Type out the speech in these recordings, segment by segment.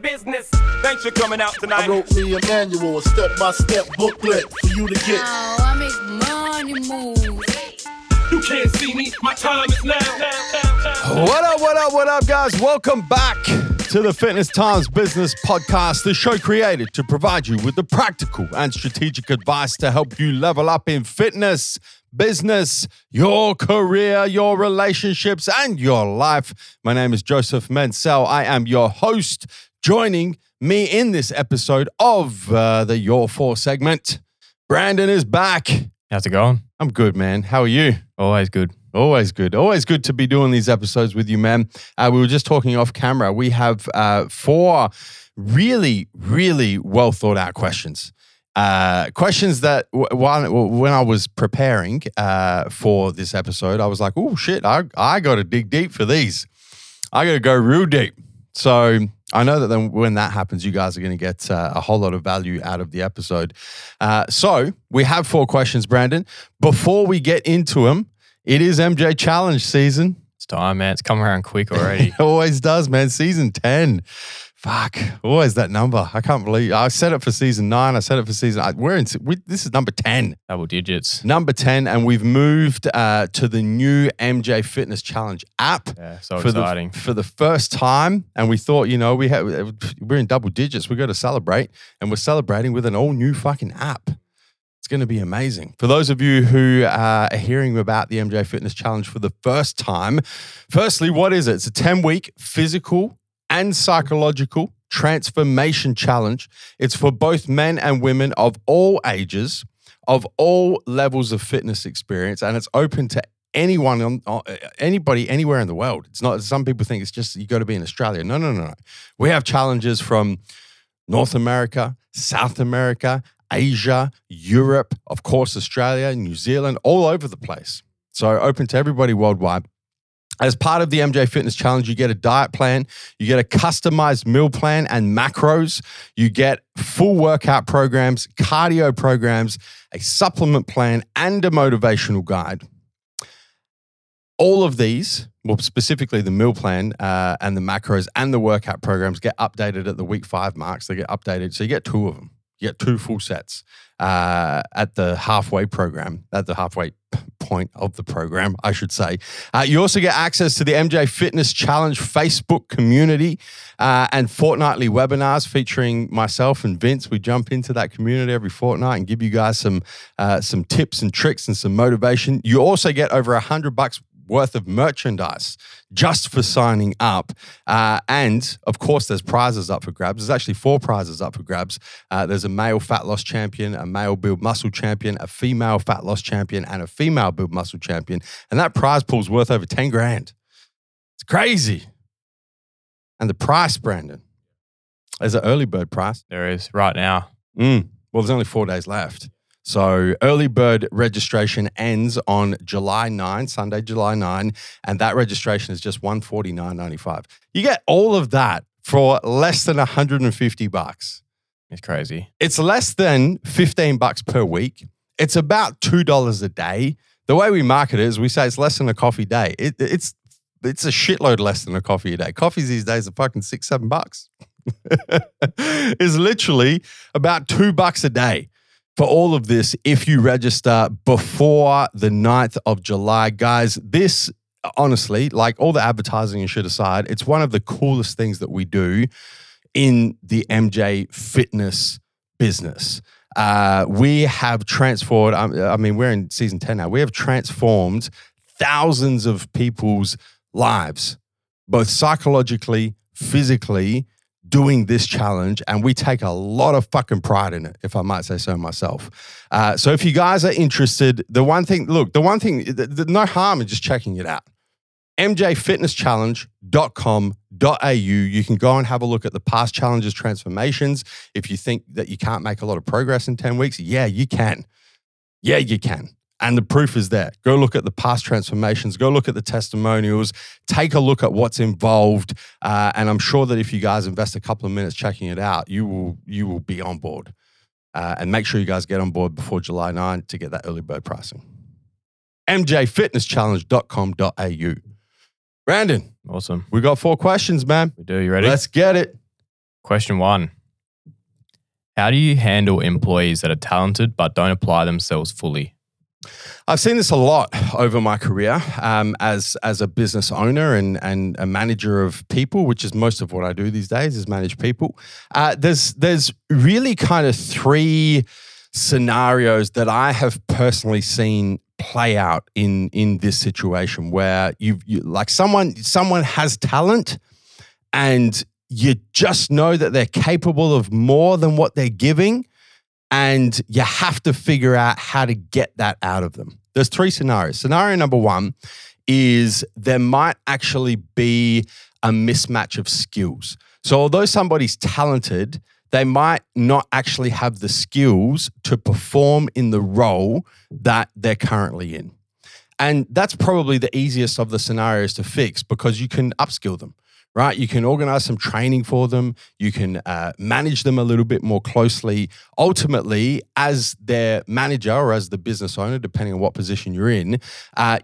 business. Thanks for coming out tonight. I wrote me a manual, a step-by-step booklet for you to get. Oh, I make money moves. You can't see me. My time is now. What up, guys? Welcome back to the Fitness Times Business Podcast, the show created to provide you with the practical and strategic advice to help you level up in fitness, business, your career, your relationships, and your life. My name is Joseph Menzel. I am your host. Joining me in this episode of the Your 4 segment, Brandon is back. How's it going? I'm good, man. How are you? Always good. Always good to be doing these episodes with you, man. We were just talking off camera. We have 4 really, really well thought out questions. Questions that when I was preparing for this episode, I was like, oh, shit, I got to dig deep for these. I got to go real deep. So I know that then when that happens, you guys are going to get a whole lot of value out of the episode. So we have 4 questions, Brandon. Before we get into them, it is MJ Challenge season. It's time, man. It's come around quick already. It always does, man. Season 10. Fuck. Always that number. I can't believe I set it for season 9. I set it for season... this is number 10. Double digits. Number 10. And we've moved to the new MJ Fitness Challenge app. Yeah, so exciting. For the first time. And we thought, you know, we're in double digits. We've got to celebrate. And we're celebrating with an all-new fucking app. It's going to be amazing. For those of you who are hearing about the MJ Fitness Challenge for the first time, firstly, what is it? It's a 10-week physical and psychological transformation challenge. It's for both men and women of all ages, of all levels of fitness experience, and it's open to anyone, anybody, anywhere in the world. It's not, some people think it's just, you got to be in Australia. No. We have challenges from North America, South America, Asia, Europe, of course, Australia, New Zealand, all over the place. So open to everybody worldwide. As part of the MJ Fitness Challenge, you get a diet plan, you get a customized meal plan and macros, you get full workout programs, cardio programs, a supplement plan, and a motivational guide. All of these, well, specifically the meal plan and the macros and the workout programs get updated at the week 5 marks. They get updated. So you get 2 of them. You get 2 full sets at the halfway program, at the halfway point of the program, I should say. You also get access to the MJ Fitness Challenge Facebook community and fortnightly webinars featuring myself and Vince. We jump into that community every fortnight and give you guys some tips and tricks and some motivation. You also get over $100 worth of merchandise just for signing up. And of course, there's prizes up for grabs. There's actually 4 prizes up for grabs. There's a male fat loss champion, a male build muscle champion, a female fat loss champion, and a female build muscle champion. And that prize pool's worth over $10,000. It's crazy. And the price, Brandon, there's an early bird price. There is right now. Well, there's only 4 days left. So early bird registration ends on Sunday, July 9, and that registration is just $149.95. You get all of that for less than $150. It's crazy. It's less than $15 per week. It's about $2 a day. The way we market it is we say it's less than a coffee a day. It's a shitload less than a coffee a day. Coffees these days are fucking $6, $7. It's literally about $2 a day. For all of this, if you register before the 9th of July, guys, this, honestly, like all the advertising and shit aside, it's one of the coolest things that we do in the MJ Fitness business. We have transformed, we're in season 10 now. We have transformed thousands of people's lives, both psychologically, physically, doing this challenge, and we take a lot of fucking pride in it, if I might say so myself. So if you guys are interested, the one thing, no harm in just checking it out. mjfitnesschallenge.com.au. You can go and have a look at the past challenges, transformations. If you think that you can't make a lot of progress in 10 weeks, yeah, you can. And the proof is there. Go look at the past transformations. Go look at the testimonials. Take a look at what's involved. And I'm sure that if you guys invest a couple of minutes checking it out, you will be on board. And make sure you guys get on board before July 9 to get that early bird pricing. mjfitnesschallenge.com.au. Brandon. Awesome. We got 4 questions, man. We do. You ready? Let's get it. Question one, how do you handle employees that are talented but don't apply themselves fully? I've seen this a lot over my career as a business owner and a manager of people, which is most of what I do these days is manage people. There's really kind of three scenarios that I have personally seen play out in this situation where someone has talent and you just know that they're capable of more than what they're giving, and you have to figure out how to get that out of them. There's three scenarios. Scenario number one is there might actually be a mismatch of skills. So although somebody's talented, they might not actually have the skills to perform in the role that they're currently in. And that's probably the easiest of the scenarios to fix because you can upskill them, right? You can organize some training for them. You can manage them a little bit more closely. Ultimately, as their manager or as the business owner, depending on what position you're in,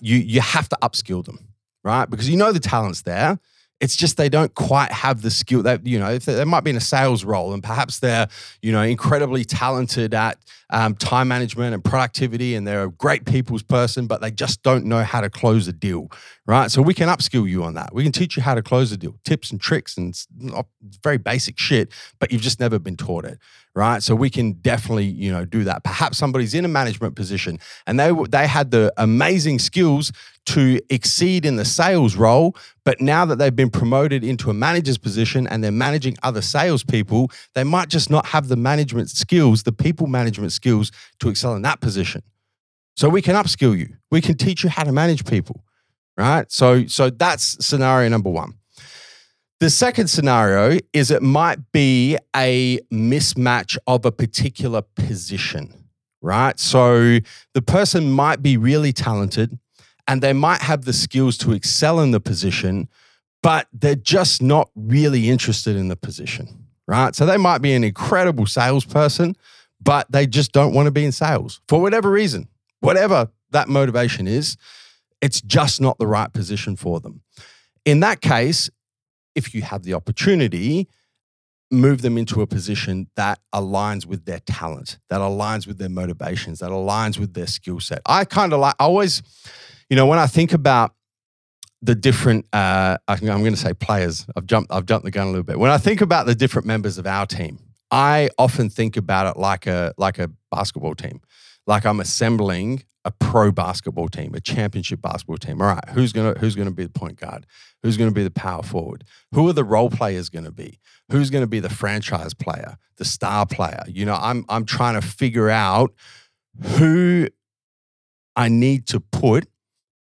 you have to upskill them, right? Because you know the talent's there. It's just they don't quite have the skill that, you know, if they might be in a sales role and perhaps they're, you know, incredibly talented at time management and productivity and they're a great people's person, but they just don't know how to close a deal, right? So we can upskill you on that. We can teach you how to close a deal, tips and tricks and very basic shit, but you've just never been taught it, right? So we can definitely, you know, do that. Perhaps somebody's in a management position and they had the amazing skills to exceed in the sales role, but now that they've been promoted into a manager's position and they're managing other salespeople, they might just not have the management skills, the people management skills to excel in that position. So we can upskill you. We can teach you how to manage people, right? So that's scenario number one. The second scenario is it might be a mismatch of a particular position, right? So the person might be really talented and they might have the skills to excel in the position, but they're just not really interested in the position, right? So they might be an incredible salesperson, but they just don't want to be in sales for whatever reason, whatever that motivation is, it's just not the right position for them. In that case, if you have the opportunity, move them into a position that aligns with their talent, that aligns with their motivations, that aligns with their skill set. I always, you know, when I think about the different, I'm going to say players. I've jumped the gun a little bit. When I think about the different members of our team, I often think about it like a basketball team, like I'm assembling a pro basketball team, a championship basketball team. All right, who's gonna be the point guard? Who's gonna be the power forward? Who are the role players gonna be? Who's gonna be the franchise player, the star player? You know, I'm trying to figure out who I need to put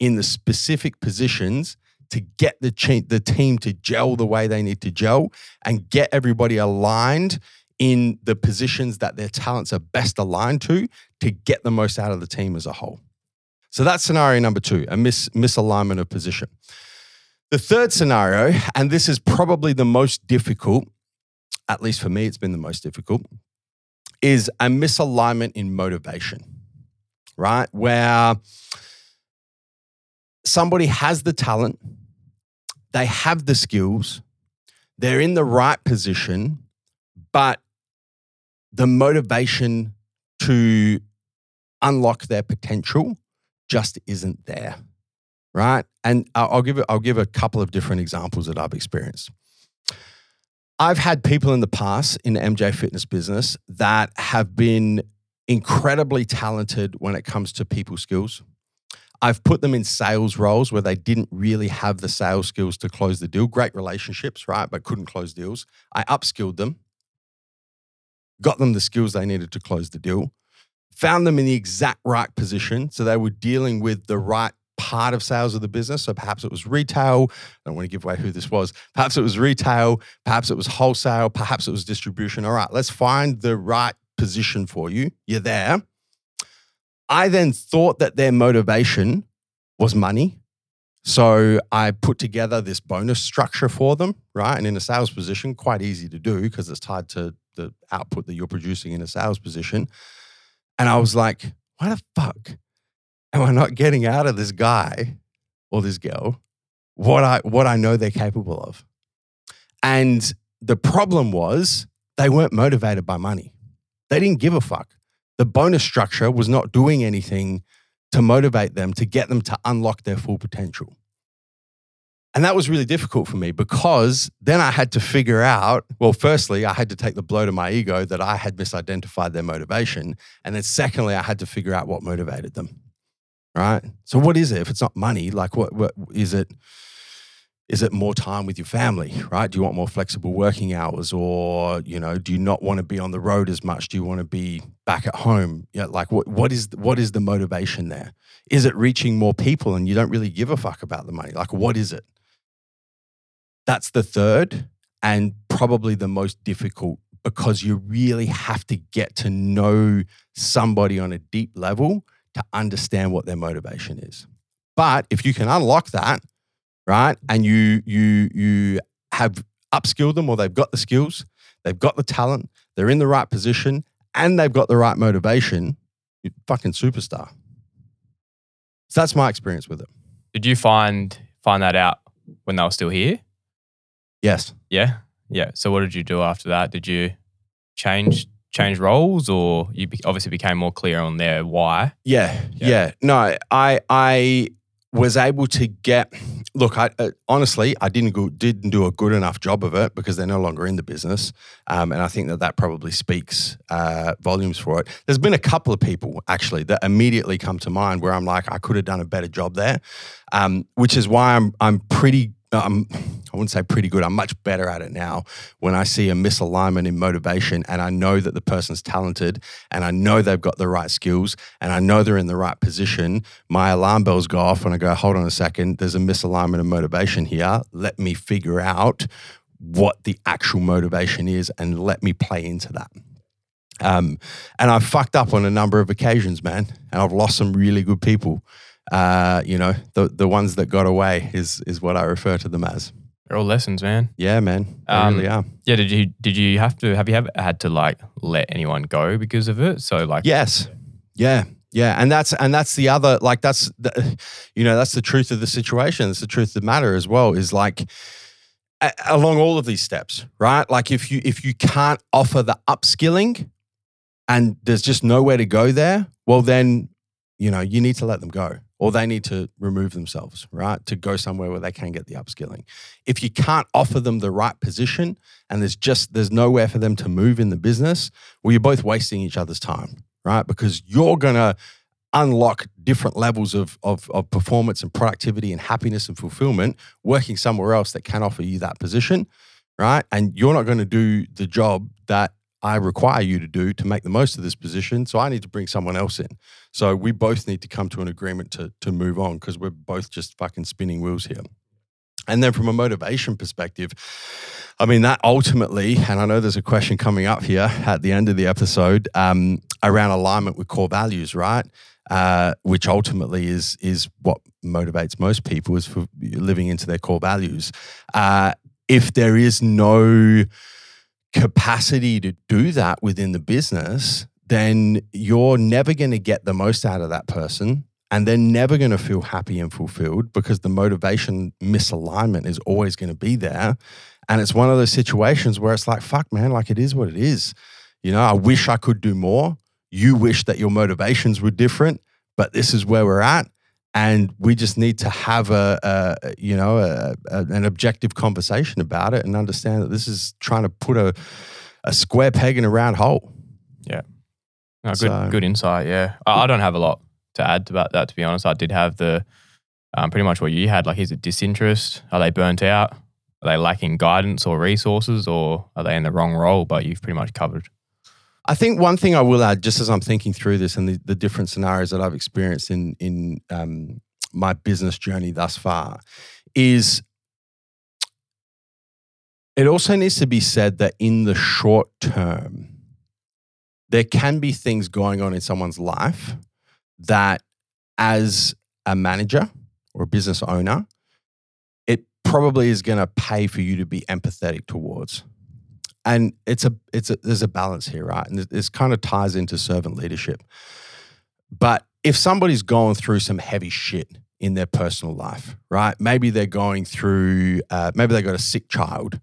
in the specific positions to get the team to gel the way they need to gel and get everybody aligned in the positions that their talents are best aligned to get the most out of the team as a whole. So that's scenario number two, a misalignment of position. The third scenario, and this is probably the most difficult, at least for me, it's been the most difficult, is a misalignment in motivation, right? Where somebody has the talent, they have the skills, they're in the right position, but the motivation to unlock their potential just isn't there, right? And I'll give a couple of different examples that I've experienced. I've had people in the past in the MJ Fitness business that have been incredibly talented when it comes to people skills. I've put them in sales roles where they didn't really have the sales skills to close the deal. Great relationships, right? But couldn't close deals. I upskilled them. Got them the skills they needed to close the deal, found them in the exact right position. So they were dealing with the right part of sales of the business. So perhaps it was retail. I don't want to give away who this was. Perhaps it was retail. Perhaps it was wholesale. Perhaps it was distribution. All right, let's find the right position for you. You're there. I then thought that their motivation was money. So I put together this bonus structure for them, right? And in a sales position, quite easy to do because it's tied to the output that you're producing in a sales position. And I was like, why the fuck am I not getting out of this guy or this girl what I know they're capable of? And The problem was they weren't motivated by money. They didn't give a fuck. The bonus structure was not doing anything to motivate them, to get them to unlock their full potential. And that was really difficult for me because then I had to figure out, well, firstly, I had to take the blow to my ego that I had misidentified their motivation. And then secondly, I had to figure out what motivated them, right? So what is it? If it's not money, like what is it? Is it more time with your family, right? Do you want more flexible working hours? Or, you know, do you not want to be on the road as much? Do you want to be back at home? Yeah, like what is the motivation there? Is it reaching more people and you don't really give a fuck about the money? Like what is it? That's the third and probably the most difficult because you really have to get to know somebody on a deep level to understand what their motivation is. But if you can unlock that, right? And you have upskilled them, or they've got the skills, they've got the talent, they're in the right position, and they've got the right motivation, you're fucking superstar. So that's my experience with it. Did you find that out when they were still here? Yes. Yeah? Yeah. So what did you do after that? Did you change roles, or you obviously became more clear on their why? Yeah. No, I was able to get, look, I honestly didn't do a good enough job of it because they're no longer in the business. And I think that probably speaks volumes for it. There's been a couple of people actually that immediately come to mind where I'm like, I could have done a better job there, which is why I wouldn't say pretty good. I'm much better at it now when I see a misalignment in motivation and I know that the person's talented and I know they've got the right skills and I know they're in the right position. My alarm bells go off and I go, hold on a second, there's a misalignment of motivation here. Let me figure out what the actual motivation is and let me play into that. And I've fucked up on a number of occasions, man, and I've lost some really good people. You know, the ones that got away is what I refer to them as. They're all lessons, man. Yeah, man. They really are. Yeah. Did you have you had to like let anyone go because of it? So like, yes. Yeah. And that's the other, like that's the truth of the situation. It's the truth of the matter as well is like along all of these steps, right? Like if you can't offer the upskilling and there's just nowhere to go there, well then, you know, you need to let them go or they need to remove themselves, right? To go somewhere where they can get the upskilling. If you can't offer them the right position and there's nowhere for them to move in the business, well, you're both wasting each other's time, right? Because you're going to unlock different levels of performance and productivity and happiness and fulfillment working somewhere else that can offer you that position, right? And you're not going to do the job that I require you to do to make the most of this position. So I need to bring someone else in. So we both need to come to an agreement to move on because we're both just fucking spinning wheels here. And then from a motivation perspective, I mean, that ultimately, and I know there's a question coming up here at the end of the episode around alignment with core values, right? Which ultimately is what motivates most people is for living into their core values. If there is no capacity to do that within the business, then you're never going to get the most out of that person and they're never going to feel happy and fulfilled because the motivation misalignment is always going to be there. And it's one of those situations where it's like, fuck man, like it is what it is. You know, I wish I could do more. You wish that your motivations were different, but this is where we're at. And we just need to have an objective conversation about it and understand that this is trying to put a square peg in a round hole. Yeah. No, good insight, yeah. I don't have a lot to add about that, to be honest. I did have the pretty much what you had. Like, is it disinterest? Are they burnt out? Are they lacking guidance or resources? Or are they in the wrong role? But you've pretty much covered. I think one thing I will add, just as I'm thinking through this and the different scenarios that I've experienced in my business journey thus far, is it also needs to be said that in the short term, there can be things going on in someone's life that as a manager or a business owner, it probably is going to pay for you to be empathetic towards. And there's a balance here, right? And this kind of ties into servant leadership. But if somebody's going through some heavy shit in their personal life, right? Maybe they've got a sick child.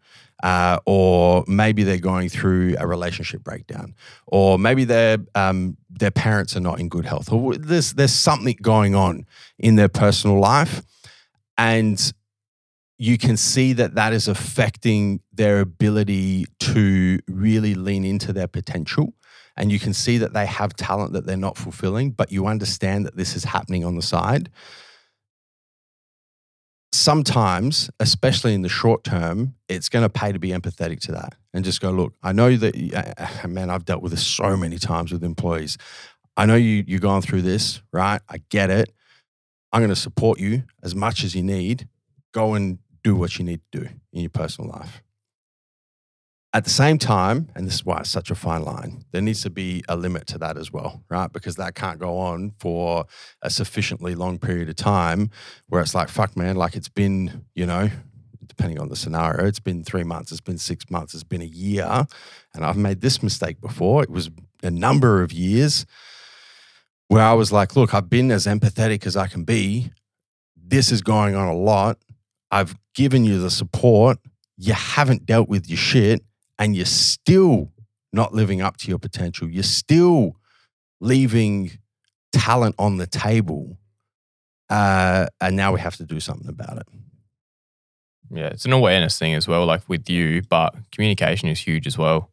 or maybe they're going through a relationship breakdown, or maybe their parents are not in good health, or there's something going on in their personal life, and you can see that is affecting their ability to really lean into their potential. And you can see that they have talent that they're not fulfilling, but you understand that this is happening on the side. Sometimes, especially in the short term, it's going to pay to be empathetic to that and just go, look, I know that, man, I've dealt with this so many times with employees. I know you're going through this, right? I get it. I'm going to support you as much as you need. Go and do what you need to do in your personal life. At the same time, and this is why it's such a fine line, there needs to be a limit to that as well, right? Because that can't go on for a sufficiently long period of time where it's like, fuck, man, like it's been, depending on the scenario, it's been 3 months, it's been 6 months, it's been a year, and I've made this mistake before. It was a number of years where I was like, look, I've been as empathetic as I can be. This is going on a lot. I've given you the support. You haven't dealt with your shit. And you're still not living up to your potential. You're still leaving talent on the table. And now we have to do something about it. Yeah, it's an awareness thing as well, like with you, but communication is huge as well,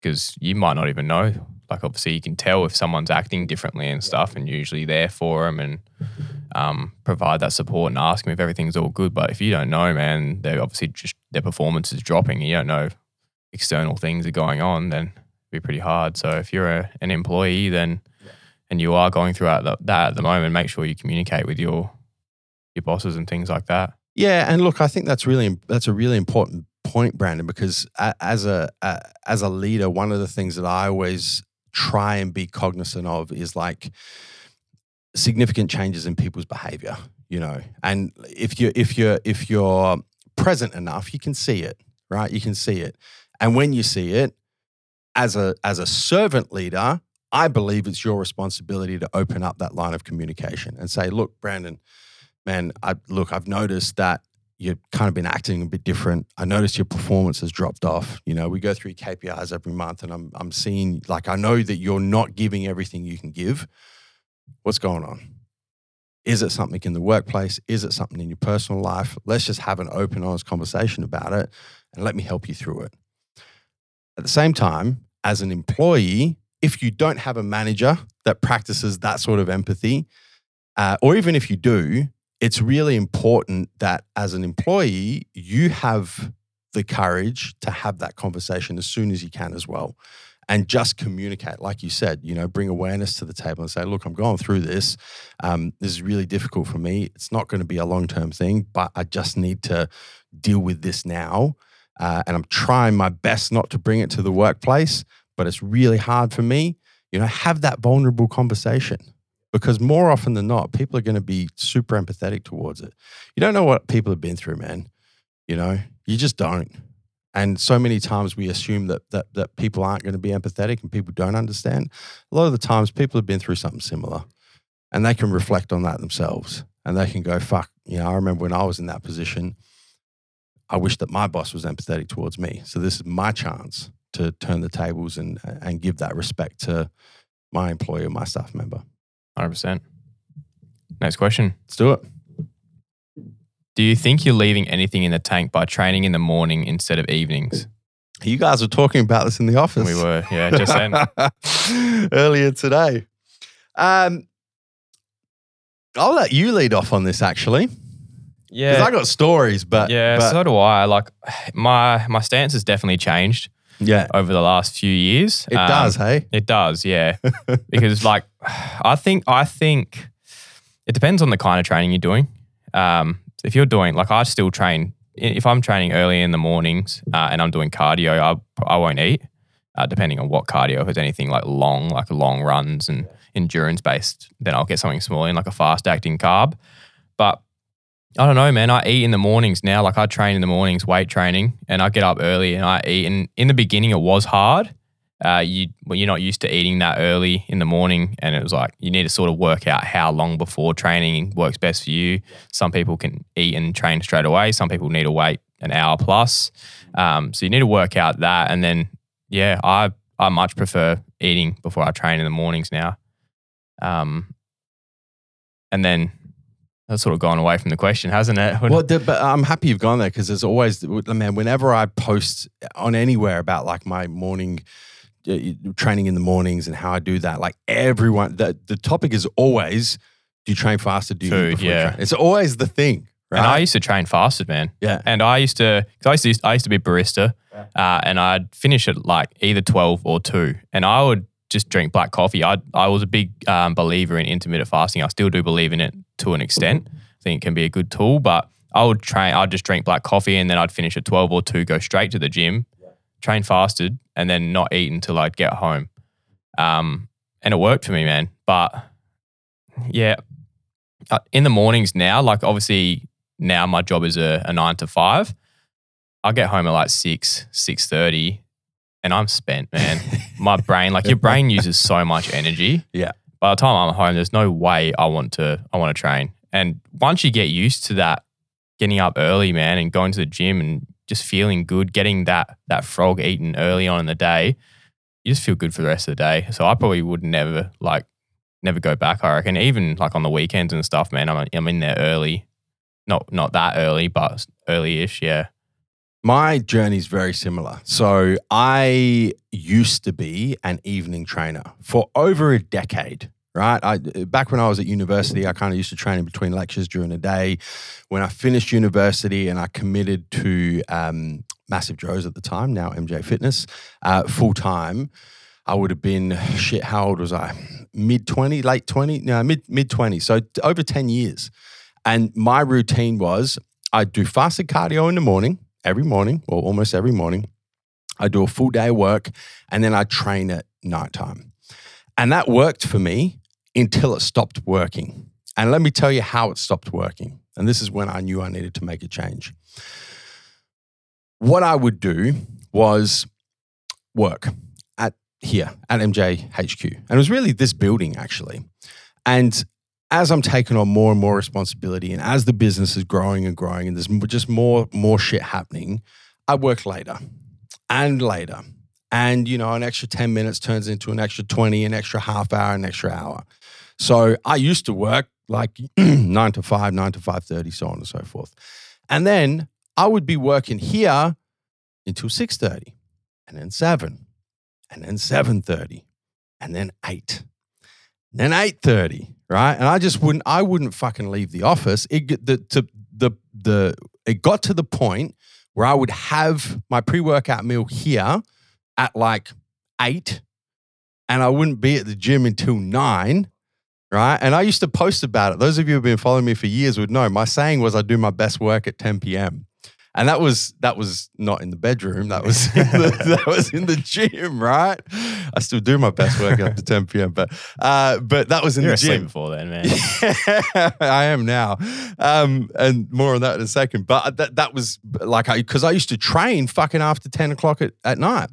because you might not even know. Like obviously you can tell if someone's acting differently and stuff, and you're usually there for them and provide that support and ask them if everything's all good. But if you don't know, man, they're obviously just, their performance is dropping. You don't know external things are going on, then it'd be pretty hard. So if you're an employee, then and you are going through that at the moment, make sure you communicate with your bosses and things like that. Yeah, and look, I think that's a really important point, Brandon, because as a leader, one of the things that I always try and be cognizant of is like significant changes in people's behavior. And if you're present enough, you can see it, right? You can see it. And when you see it, as a servant leader, I believe it's your responsibility to open up that line of communication and say, look, Brandon, man, I've noticed that you've kind of been acting a bit different. I noticed your performance has dropped off. We go through KPIs every month, and I'm seeing, like, I know that you're not giving everything you can give. What's going on? Is it something in the workplace? Is it something in your personal life? Let's just have an open, honest conversation about it, and let me help you through it. At the same time, as an employee, if you don't have a manager that practices that sort of empathy, or even if you do, it's really important that as an employee, you have the courage to have that conversation as soon as you can as well, and just communicate, like you said, bring awareness to the table and say, look, I'm going through this. This is really difficult for me. It's not going to be a long-term thing, but I just need to deal with this now. And I'm trying my best not to bring it to the workplace, but it's really hard for me. Have that vulnerable conversation, because more often than not, people are going to be super empathetic towards it. You don't know what people have been through, man. You just don't. And so many times we assume that people aren't going to be empathetic and people don't understand. A lot of the times people have been through something similar, and they can reflect on that themselves, and they can go, fuck, I remember when I was in that position, I wish that my boss was empathetic towards me. So this is my chance to turn the tables and give that respect to my employee or my staff member. 100%. Next question. Let's do it. Do you think you're leaving anything in the tank by training in the morning instead of evenings? You guys were talking about this in the office. We were, yeah, just saying. Earlier today. I'll let you lead off on this, actually. Yeah. Because I got stories, but... Yeah, but, so do I. Like, my stance has definitely changed over the last few years. It does, hey? It does, yeah. Because, like, I think it depends on the kind of training you're doing. If you're doing, like, I still train, if I'm training early in the mornings and I'm doing cardio, I won't eat, depending on what cardio. If it's anything like long runs and endurance based, then I'll get something small in, like a fast acting carb. But I don't know, man, I eat in the mornings now. Like, I train in the mornings, weight training, and I get up early and I eat. And in the beginning, it was hard. You're not used to eating that early in the morning, and it was like you need to sort of work out how long before training works best for you. Some people can eat and train straight away. Some people need to wait an hour plus. So you need to work out that. And then, yeah, I much prefer eating before I train in the mornings now. And then that's sort of gone away from the question, hasn't it? Well, but I'm happy you've gone there, because there's always, man, whenever I post on anywhere about like my morning training in the mornings and how I do that, like everyone, the topic is always, do you train faster? Do you eat before you train? It's always the thing. Right? And I used to train fasted, man. Yeah. And I used to be a barista, and I'd finish at like either 12 or 2, and I would just drink black coffee. I was a big believer in intermittent fasting. I still do believe in it to an extent. I think it can be a good tool, but I'd just drink black coffee, and then I'd finish at 12 or 2, go straight to the gym, train fasted, and then not eat until I'd get home. And it worked for me, man. But yeah, in the mornings now, like obviously now my job is a 9 to 5. I get home at like 6:30, and I'm spent, man. My brain, like your brain uses so much energy. Yeah. By the time I'm home, there's no way I want to train. And once you get used to that, getting up early, man, and going to the gym and just feeling good, getting that frog eaten early on in the day, you just feel good for the rest of the day. So I probably would never go back, I reckon. Even like on the weekends and stuff, man, I'm in there early. Not that early, but early-ish, yeah. My journey's very similar. So I used to be an evening trainer for over a decade, right? Back when I was at university, I kind of used to train in between lectures during the day. When I finished university and I committed to Massive Joe's at the time, now MJ Fitness, full-time, I would have been, how old was I? Mid-20s. So over 10 years. And my routine was I'd do fasted cardio in the morning, every morning or almost every morning. I do a full day of work, and then I train at nighttime. And that worked for me until it stopped working. And let me tell you how it stopped working. And this is when I knew I needed to make a change. What I would do was work at MJ HQ. And it was really this building, actually. And as I'm taking on more and more responsibility, and as the business is growing and growing, and there's just more shit happening, I work later and later. And, you know, an extra 10 minutes turns into an extra 20, an extra half hour, an extra hour. So I used to work like 9 to 5, 9 to 5:30, so on and so forth. And then I would be working here until 6:30, and then 7, and then 7:30, and then 8, and then 8:30, right? And I wouldn't fucking leave the office. It got to the point where I would have my pre-workout meal here at like 8, and I wouldn't be at the gym until 9, right? And I used to post about it. Those of you who've been following me for years would know. My saying was I do my best work at 10 p.m. And that was not in the bedroom. That was in the gym, right? I still do my best work up to 10 p.m. But that was in the gym. You're asleep before then, man. Yeah, I am now, and more on that in a second. But that was like because I used to train fucking after 10 o'clock at night,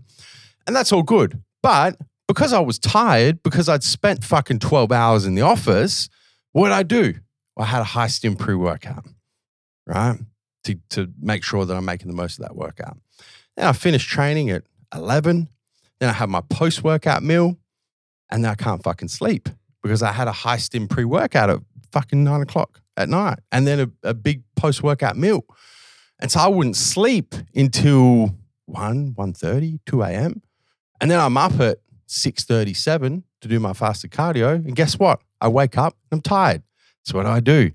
and that's all good. But because I was tired, because I'd spent fucking 12 hours in the office, what did I do? I had a high stim pre-workout, right? To make sure that I'm making the most of that workout. Then I finish training at 11. Then I have my post-workout meal, and then I can't fucking sleep because I had a high stim pre-workout at fucking 9 o'clock at night, and then a big post-workout meal. And so I wouldn't sleep until 1:30, 2 a.m. And then I'm up at 6:37 to do my fasted cardio. And guess what? I wake up and I'm tired. So what do?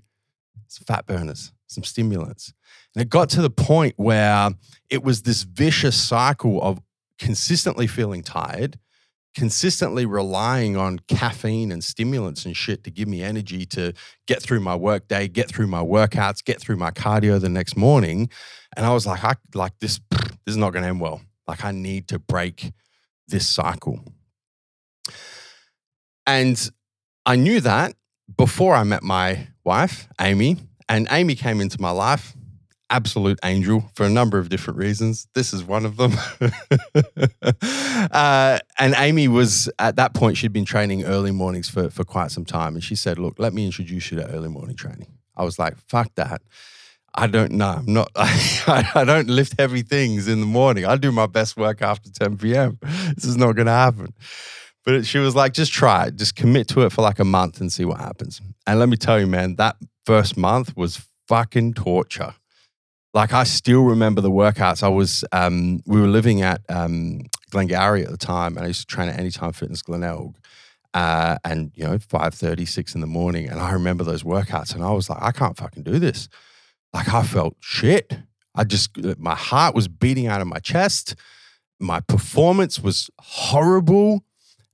Some fat burners, some stimulants. And it got to the point where it was this vicious cycle of consistently feeling tired, consistently relying on caffeine and stimulants and shit to give me energy to get through my workday, get through my workouts, get through my cardio the next morning. And I was like, this is not going to end well. Like, I need to break this cycle. And I knew that before I met my wife, Amy. And Amy came into my life, absolute angel, for a number of different reasons. This is one of them. And Amy was, at that point, she'd been training early mornings for quite some time. And she said, look, let me introduce you to early morning training. I was like, fuck that. I don't know. I'm not. I don't lift heavy things in the morning. I do my best work after 10 p.m. This is not going to happen. But she was like, just try it. Just commit to it for like a month and see what happens. And let me tell you, man, that first month was fucking torture. Like, I still remember the workouts. I was, we were living at Glengarry at the time, and I used to train at Anytime Fitness Glenelg. And, you know, 5:30, 6 in the morning. And I remember those workouts, and I was like, I can't fucking do this. Like, I felt shit. My heart was beating out of my chest. My performance was horrible.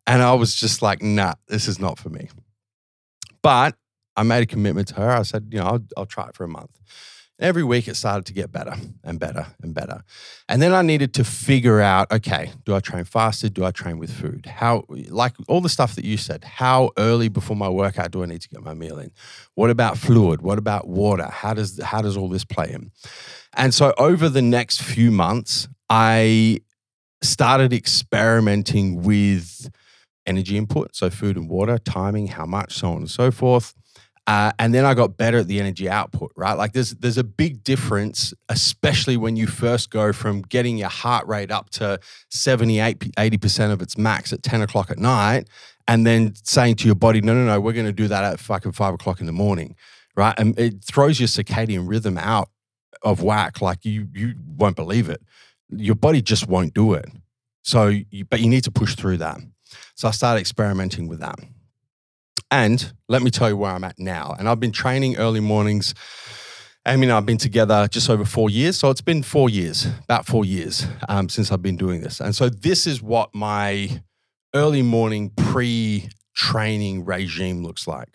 And I was just like, nah, this is not for me. But I made a commitment to her. I said, you know, I'll try it for a month. And every week it started to get better and better and better. And then I needed to figure out, okay, do I train fasted? Do I train with food? How, like all the stuff that you said, how early before my workout do I need to get my meal in? What about fluid? What about water? How does all this play in? And so over the next few months, I started experimenting with energy input, so food and water, timing, how much, so on and so forth. And then I got better at the energy output, right? Like there's a big difference, especially when you first go from getting your heart rate up to 80% of its max at 10 o'clock at night, and then saying to your body, no, we're going to do that at fucking 5 o'clock in the morning, right? And it throws your circadian rhythm out of whack. Like you won't believe it. Your body just won't do it. But you need to push through that. So I started experimenting with that. And let me tell you where I'm at now. And I've been training early mornings. Amy and I have been together just over 4 years. So it's been 4 years, about 4 years since I've been doing this. And so this is what my early morning pre-training regime looks like.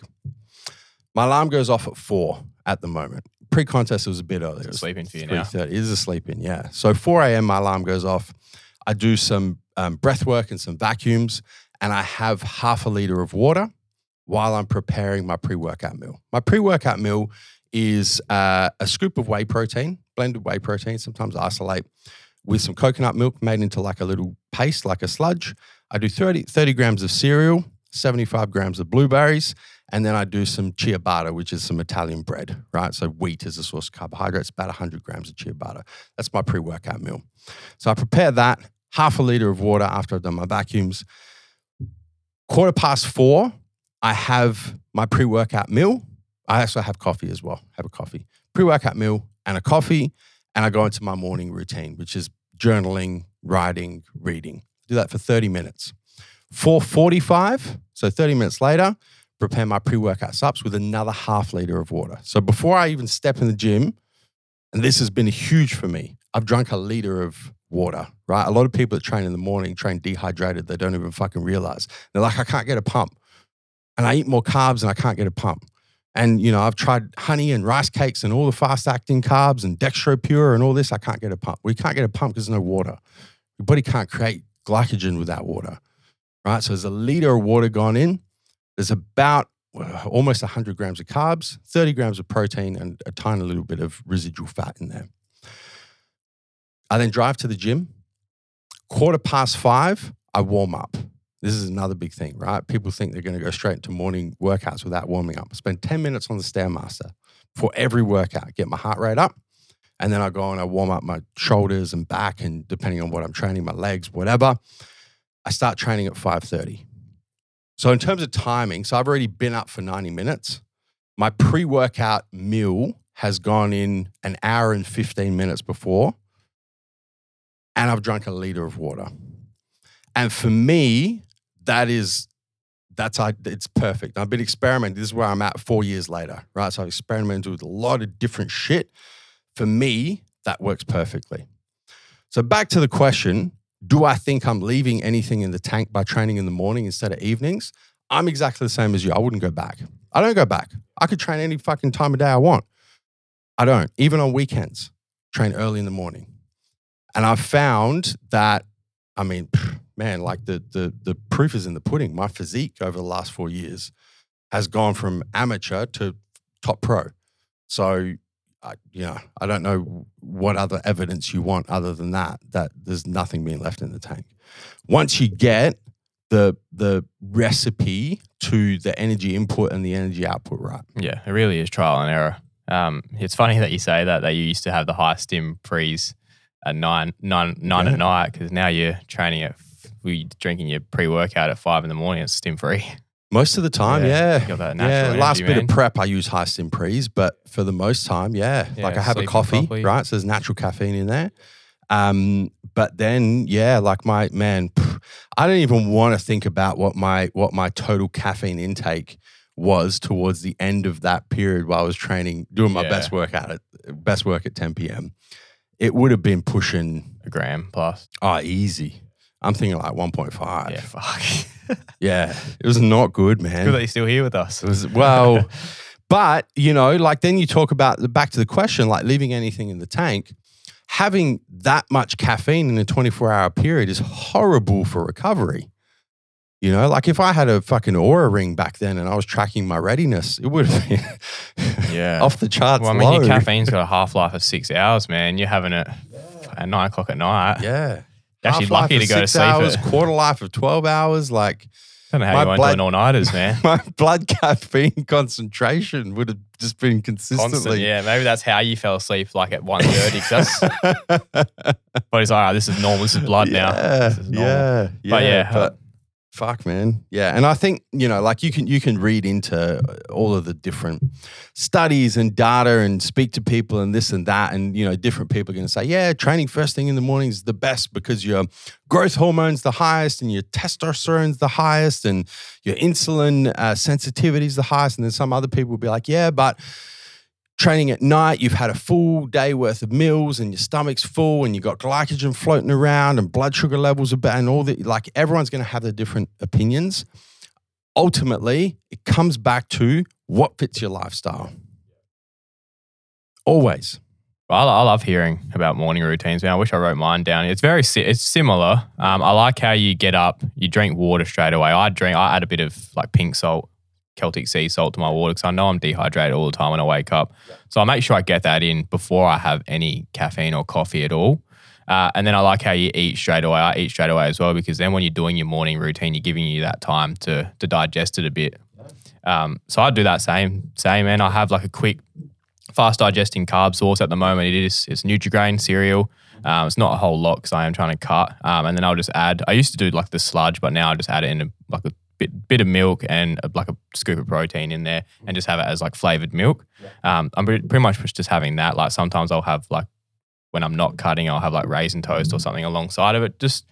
My alarm goes off at 4 at the moment. Pre-contest, it was a bit earlier. It's a sleep-in for you now. It is a sleep-in, yeah. So 4 a.m. my alarm goes off. I do some breath work and some vacuums. And I have half a liter of water while I'm preparing my pre-workout meal. My pre-workout meal is a scoop of whey protein, blended whey protein, sometimes isolate, with some coconut milk made into like a little paste, like a sludge. I do 30 grams of cereal, 75 grams of blueberries, and then I do some ciabatta, which is some Italian bread, right? So wheat is a source of carbohydrates, about 100 grams of ciabatta. That's my pre-workout meal. So I prepare that, half a liter of water after I've done my vacuums. 4:15, I have my pre-workout meal. I also have coffee as well. Have a coffee. Pre-workout meal and a coffee. And I go into my morning routine, which is journaling, writing, reading. Do that for 30 minutes. 4:45, so 30 minutes later, prepare my pre-workout subs with another half liter of water. So before I even step in the gym, and this has been huge for me, I've drunk a liter of water, right? A lot of people that train in the morning train dehydrated. They don't even fucking realize. They're like, I can't get a pump. And I eat more carbs and I can't get a pump. And, you know, I've tried honey and rice cakes and all the fast-acting carbs and DextroPure and all this. I can't get a pump. We can't get a pump because there's no water. Your body can't create glycogen without water, right? So there's a liter of water gone in. There's about almost 100 grams of carbs, 30 grams of protein, and a tiny little bit of residual fat in there. I then drive to the gym. 5:15, I warm up. This is another big thing, right? People think they're going to go straight into morning workouts without warming up. I spend 10 minutes on the Stairmaster for every workout, get my heart rate up, and then I go and I warm up my shoulders and back, and depending on what I'm training, my legs, whatever. I start training at 5:30. So in terms of timing, so I've already been up for 90 minutes. My pre-workout meal has gone in an hour and 15 minutes before, and I've drunk a liter of water. And for me, it's perfect. I've been experimenting. This is where I'm at 4 years later, right? So I've experimented with a lot of different shit. For me, that works perfectly. So back to the question, do I think I'm leaving anything in the tank by training in the morning instead of evenings? I'm exactly the same as you. I wouldn't go back. I don't go back. I could train any fucking time of day I want. I don't. Even on weekends, train early in the morning. And I've found that, I mean, man, like the proof is in the pudding. My physique over the last 4 years has gone from amateur to top pro. So, I don't know what other evidence you want other than that there's nothing being left in the tank. Once you get the recipe to the energy input and the energy output right. Yeah, it really is trial and error. It's funny that you say that you used to have the high stim prees at nine at night, because now you're training at drinking your pre-workout at 5 a.m. It's stim free. Most of the time, yeah. Got that natural last bit of prep, I use high stim prees, but for the most time, like I have a coffee, right? So there's natural caffeine in there. But then, like I don't even want to think about what my total caffeine intake was towards the end of that period while I was training, doing my best work at 10 p.m. It would have been pushing a gram plus. Oh, easy. I'm thinking like 1.5. Yeah, fuck. It was not good, man. Good that you're still here with us. It was, well, but you know, like then you talk about back to the question, like leaving anything in the tank. Having that much caffeine in a 24-hour period is horrible for recovery. You know, like if I had a fucking Oura ring back then and I was tracking my readiness, it would have been off the charts. Well, I mean, your caffeine's got a half-life of 6 hours, man. You're having it at 9 o'clock at night. Yeah. Actually, lucky to go to sleep. 6 hours, quarter life of 12 hours. Like, I don't know how you doing all-nighters, man. My blood caffeine concentration would have just been consistently. Constant, yeah, maybe that's how you fell asleep, like at 1:30. But he's like, oh, this is normal. This is blood now. This is normal. But fuck, man. Yeah, and I think, you know, like you can read into all of the different studies and data and speak to people and this and that, and, you know, different people are going to say, training first thing in the morning is the best because your growth hormone's the highest and your testosterone's the highest and your insulin sensitivity's the highest, and then some other people will be like, but training at night, you've had a full day worth of meals and your stomach's full and you've got glycogen floating around and blood sugar levels are bad and all that. Like, everyone's going to have their different opinions. Ultimately, it comes back to what fits your lifestyle. Always. I love hearing about morning routines, man. I wish I wrote mine down. It's very similar. I like how you get up, you drink water straight away. I add a bit of like pink salt, Celtic sea salt to my water because I know I'm dehydrated all the time when I wake up. Yeah. So I make sure I get that in before I have any caffeine or coffee at all. And then I like how you eat straight away. I eat straight away as well, because then when you're doing your morning routine, you're giving you that time to digest it a bit. So I do that same, and I have like a quick fast digesting carb source at the moment. It's Nutri-Grain cereal. It's not a whole lot because I am trying to cut. And then I'll just add, I used to do like the sludge, but now I just add it in like a bit of milk and like a scoop of protein in there, and just have it as like flavored milk. I'm pretty much just having that. Like sometimes I'll have like, when I'm not cutting, I'll have like raisin toast or something alongside of it. Just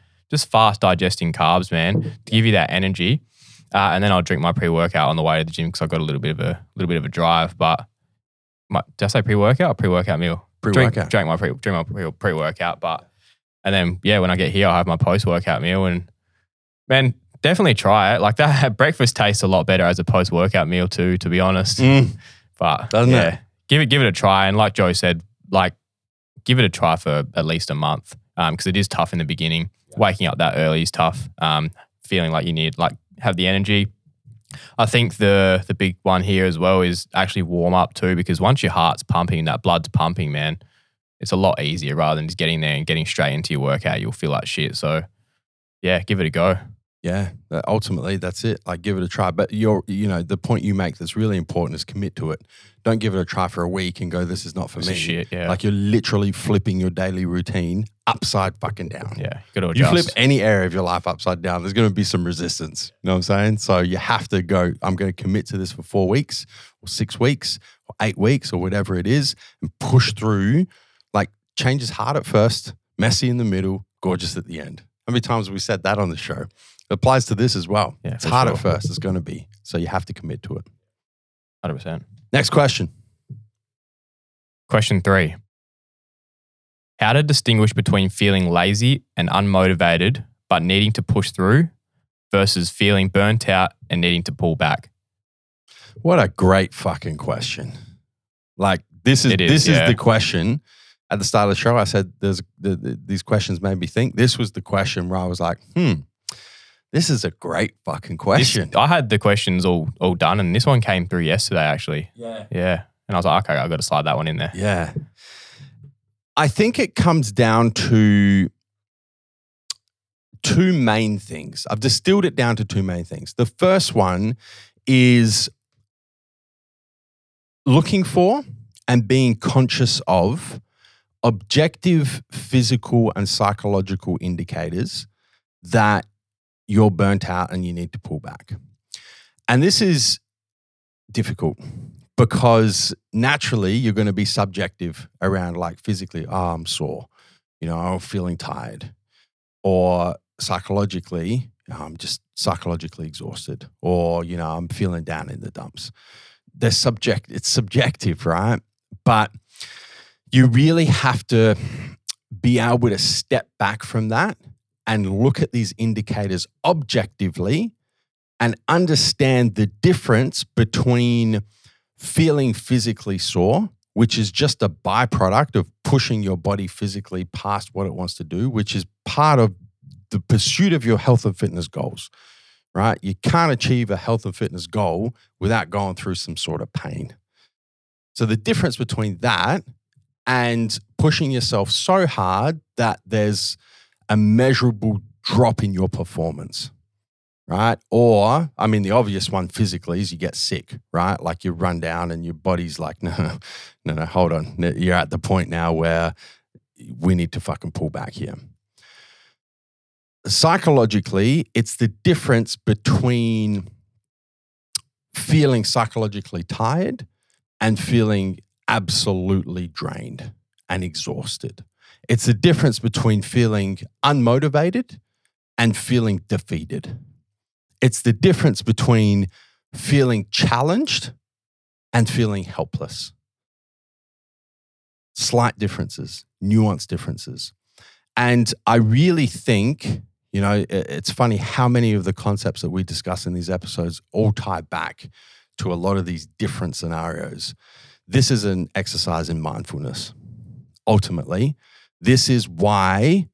fast digesting carbs, man, to give you that energy. And then I'll drink my pre-workout on the way to the gym because I've got a little bit of a drive. But did I say pre-workout or pre-workout meal? Pre-workout. Drink my pre-workout. But and then when I get here, I'll have my post-workout meal, and man, definitely try it. Like that breakfast tastes a lot better as a post-workout meal too, to be honest. But doesn't it? Give it a try. And like Joe said, like give it a try for at least a month, because it is tough in the beginning. Yeah. Waking up that early is tough. Feeling like you need have the energy. I think the big one here as well is actually warm up too, because once your heart's pumping, that blood's pumping, man, it's a lot easier rather than just getting there and getting straight into your workout. You'll feel like shit. So give it a go. Yeah, ultimately that's it. Like, give it a try. But the point you make that's really important is commit to it. Don't give it a try for a week and go, this is not for me. Shit, yeah. Like, you're literally flipping your daily routine upside fucking down. Yeah, you got to adjust. You flip any area of your life upside down, there's going to be some resistance. You know what I'm saying? So you have to go, I'm going to commit to this for 4 weeks or 6 weeks or 8 weeks or whatever it is, and push through. Like, change is hard at first, messy in the middle, gorgeous at the end. How many times have we said that on the show? Applies to this as well. Yeah, it's hard at first. It's going to be. So you have to commit to it. 100%. Next question. Question 3. How to distinguish between feeling lazy and unmotivated but needing to push through versus feeling burnt out and needing to pull back? What a great fucking question. Like, this is the question. At the start of the show, I said these questions made me think. This was the question where I was like, this is a great fucking question. I had the questions all done, and this one came through yesterday, actually. Yeah. And I was like, okay, I've got to slide that one in there. Yeah. I think it comes down to two main things. I've distilled it down to two main things. The first one is looking for and being conscious of objective physical and psychological indicators that you're burnt out and you need to pull back. And this is difficult because naturally you're going to be subjective around, like, physically, oh, I'm sore, you know, I'm feeling tired, or psychologically, I'm just psychologically exhausted, or, you know, I'm feeling down in the dumps. It's subjective, right? But you really have to be able to step back from that and look at these indicators objectively and understand the difference between feeling physically sore, which is just a byproduct of pushing your body physically past what it wants to do, which is part of the pursuit of your health and fitness goals, right? You can't achieve a health and fitness goal without going through some sort of pain. So the difference between that and pushing yourself so hard that there's a measurable drop in your performance, right? Or, I mean, the obvious one physically is you get sick, right? Like you run down and your body's like, no, hold on. You're at the point now where we need to fucking pull back here. Psychologically, it's the difference between feeling psychologically tired and feeling absolutely drained and exhausted. It's the difference between feeling unmotivated and feeling defeated. It's the difference between feeling challenged and feeling helpless. Slight differences, nuanced differences. And I really think, you know, it's funny how many of the concepts that we discuss in these episodes all tie back to a lot of these different scenarios. This is an exercise in mindfulness. Ultimately, this is why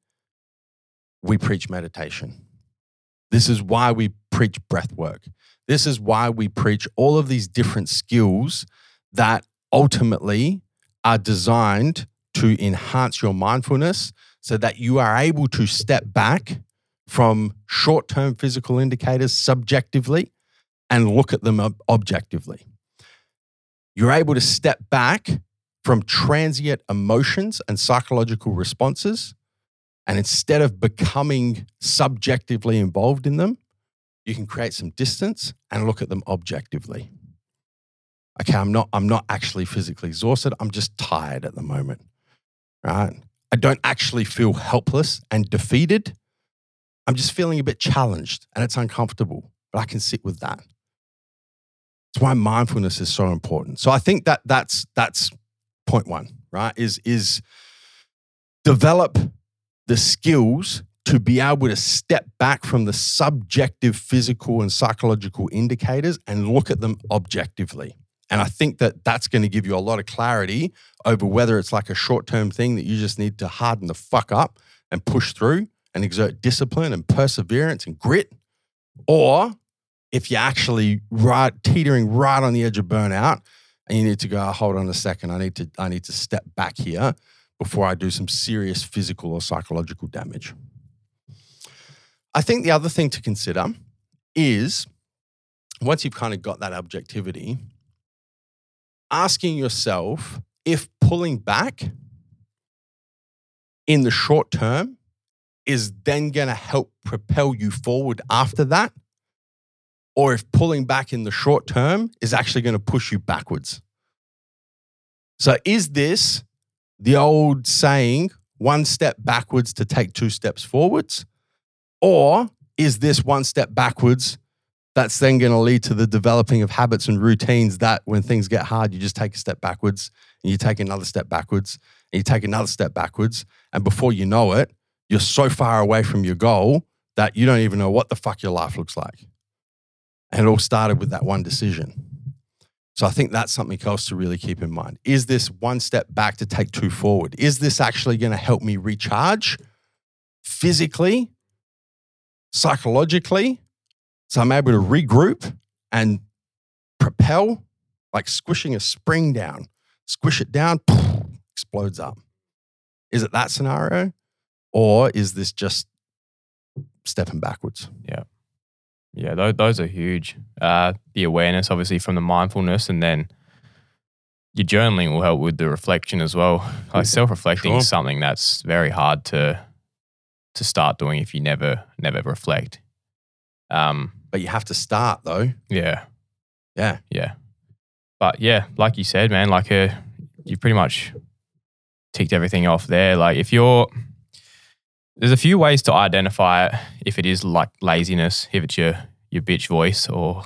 we preach meditation. This is why we preach breath work. This is why we preach all of these different skills that ultimately are designed to enhance your mindfulness so that you are able to step back from short-term physical indicators subjectively and look at them objectively. You're able to step back from transient emotions and psychological responses, and instead of becoming subjectively involved in them, you can create some distance and look at them objectively. Okay, I'm not actually physically exhausted. I'm just tired at the moment, right? I don't actually feel helpless and defeated. I'm just feeling a bit challenged and it's uncomfortable, but I can sit with that. That's why mindfulness is so important. So I think that that's point one, right? Is develop the skills to be able to step back from the subjective physical and psychological indicators and look at them objectively. And I think that that's going to give you a lot of clarity over whether it's like a short-term thing that you just need to harden the fuck up and push through and exert discipline and perseverance and grit, or if you're actually teetering right on the edge of burnout and you need to go, oh, hold on a second, I need to step back here before I do some serious physical or psychological damage. I think the other thing to consider is, once you've kind of got that objectivity, asking yourself if pulling back in the short term is then going to help propel you forward after that, or if pulling back in the short term is actually going to push you backwards. So is this the old saying, one step backwards to take two steps forwards, or is this one step backwards that's then going to lead to the developing of habits and routines that when things get hard, you just take a step backwards and you take another step backwards and you take another step backwards. And before you know it, you're so far away from your goal that you don't even know what the fuck your life looks like. And it all started with that one decision. So I think that's something else to really keep in mind. Is this one step back to take two forward? Is this actually going to help me recharge physically, psychologically, so I'm able to regroup and propel, like squishing a spring down. Squish it down, explodes up. Is it that scenario? Or is this just stepping backwards? Yeah. Yeah, those are huge. The awareness, obviously, from the mindfulness, and then your journaling will help with the reflection as well. Like self-reflecting is something that's very hard to start doing if you never reflect. But you have to start though. Yeah. But yeah, like you said, man, like you pretty much ticked everything off there. Like there's a few ways to identify it. If it is like laziness, if it's your bitch voice or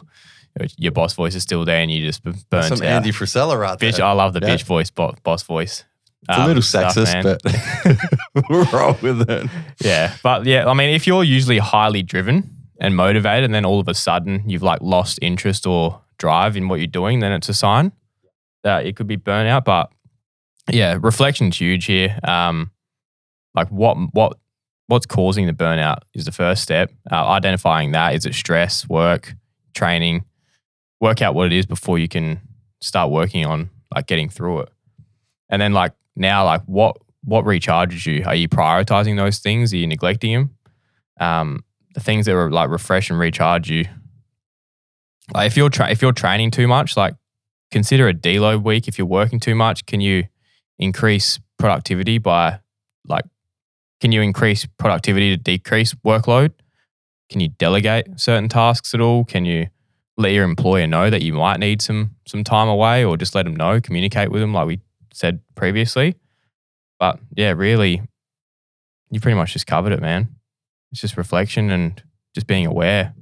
your boss voice is still there and you just burnt out. Some Andy Frisella right there. I love the bitch voice, boss voice. It's a little sexist, but we're all with it. Yeah. But yeah, I mean, if you're usually highly driven and motivated and then all of a sudden you've like lost interest or drive in what you're doing, then it's a sign that it could be burnout. But yeah, reflection's huge here. Like what's causing the burnout is the first step. Identifying that. Is it stress, work, training? Work out what it is before you can start working on like getting through it. And then like now, like what recharges you? Are you prioritizing those things? Are you neglecting them? The things that are like refresh and recharge you. Like if you're training too much, like consider a deload week. If you're working too much, can you increase productivity to decrease workload? Can you delegate certain tasks at all? Can you let your employer know that you might need some time away, or just let them know, communicate with them like we said previously? But yeah, really, you pretty much just covered it, man. It's just reflection and just being aware.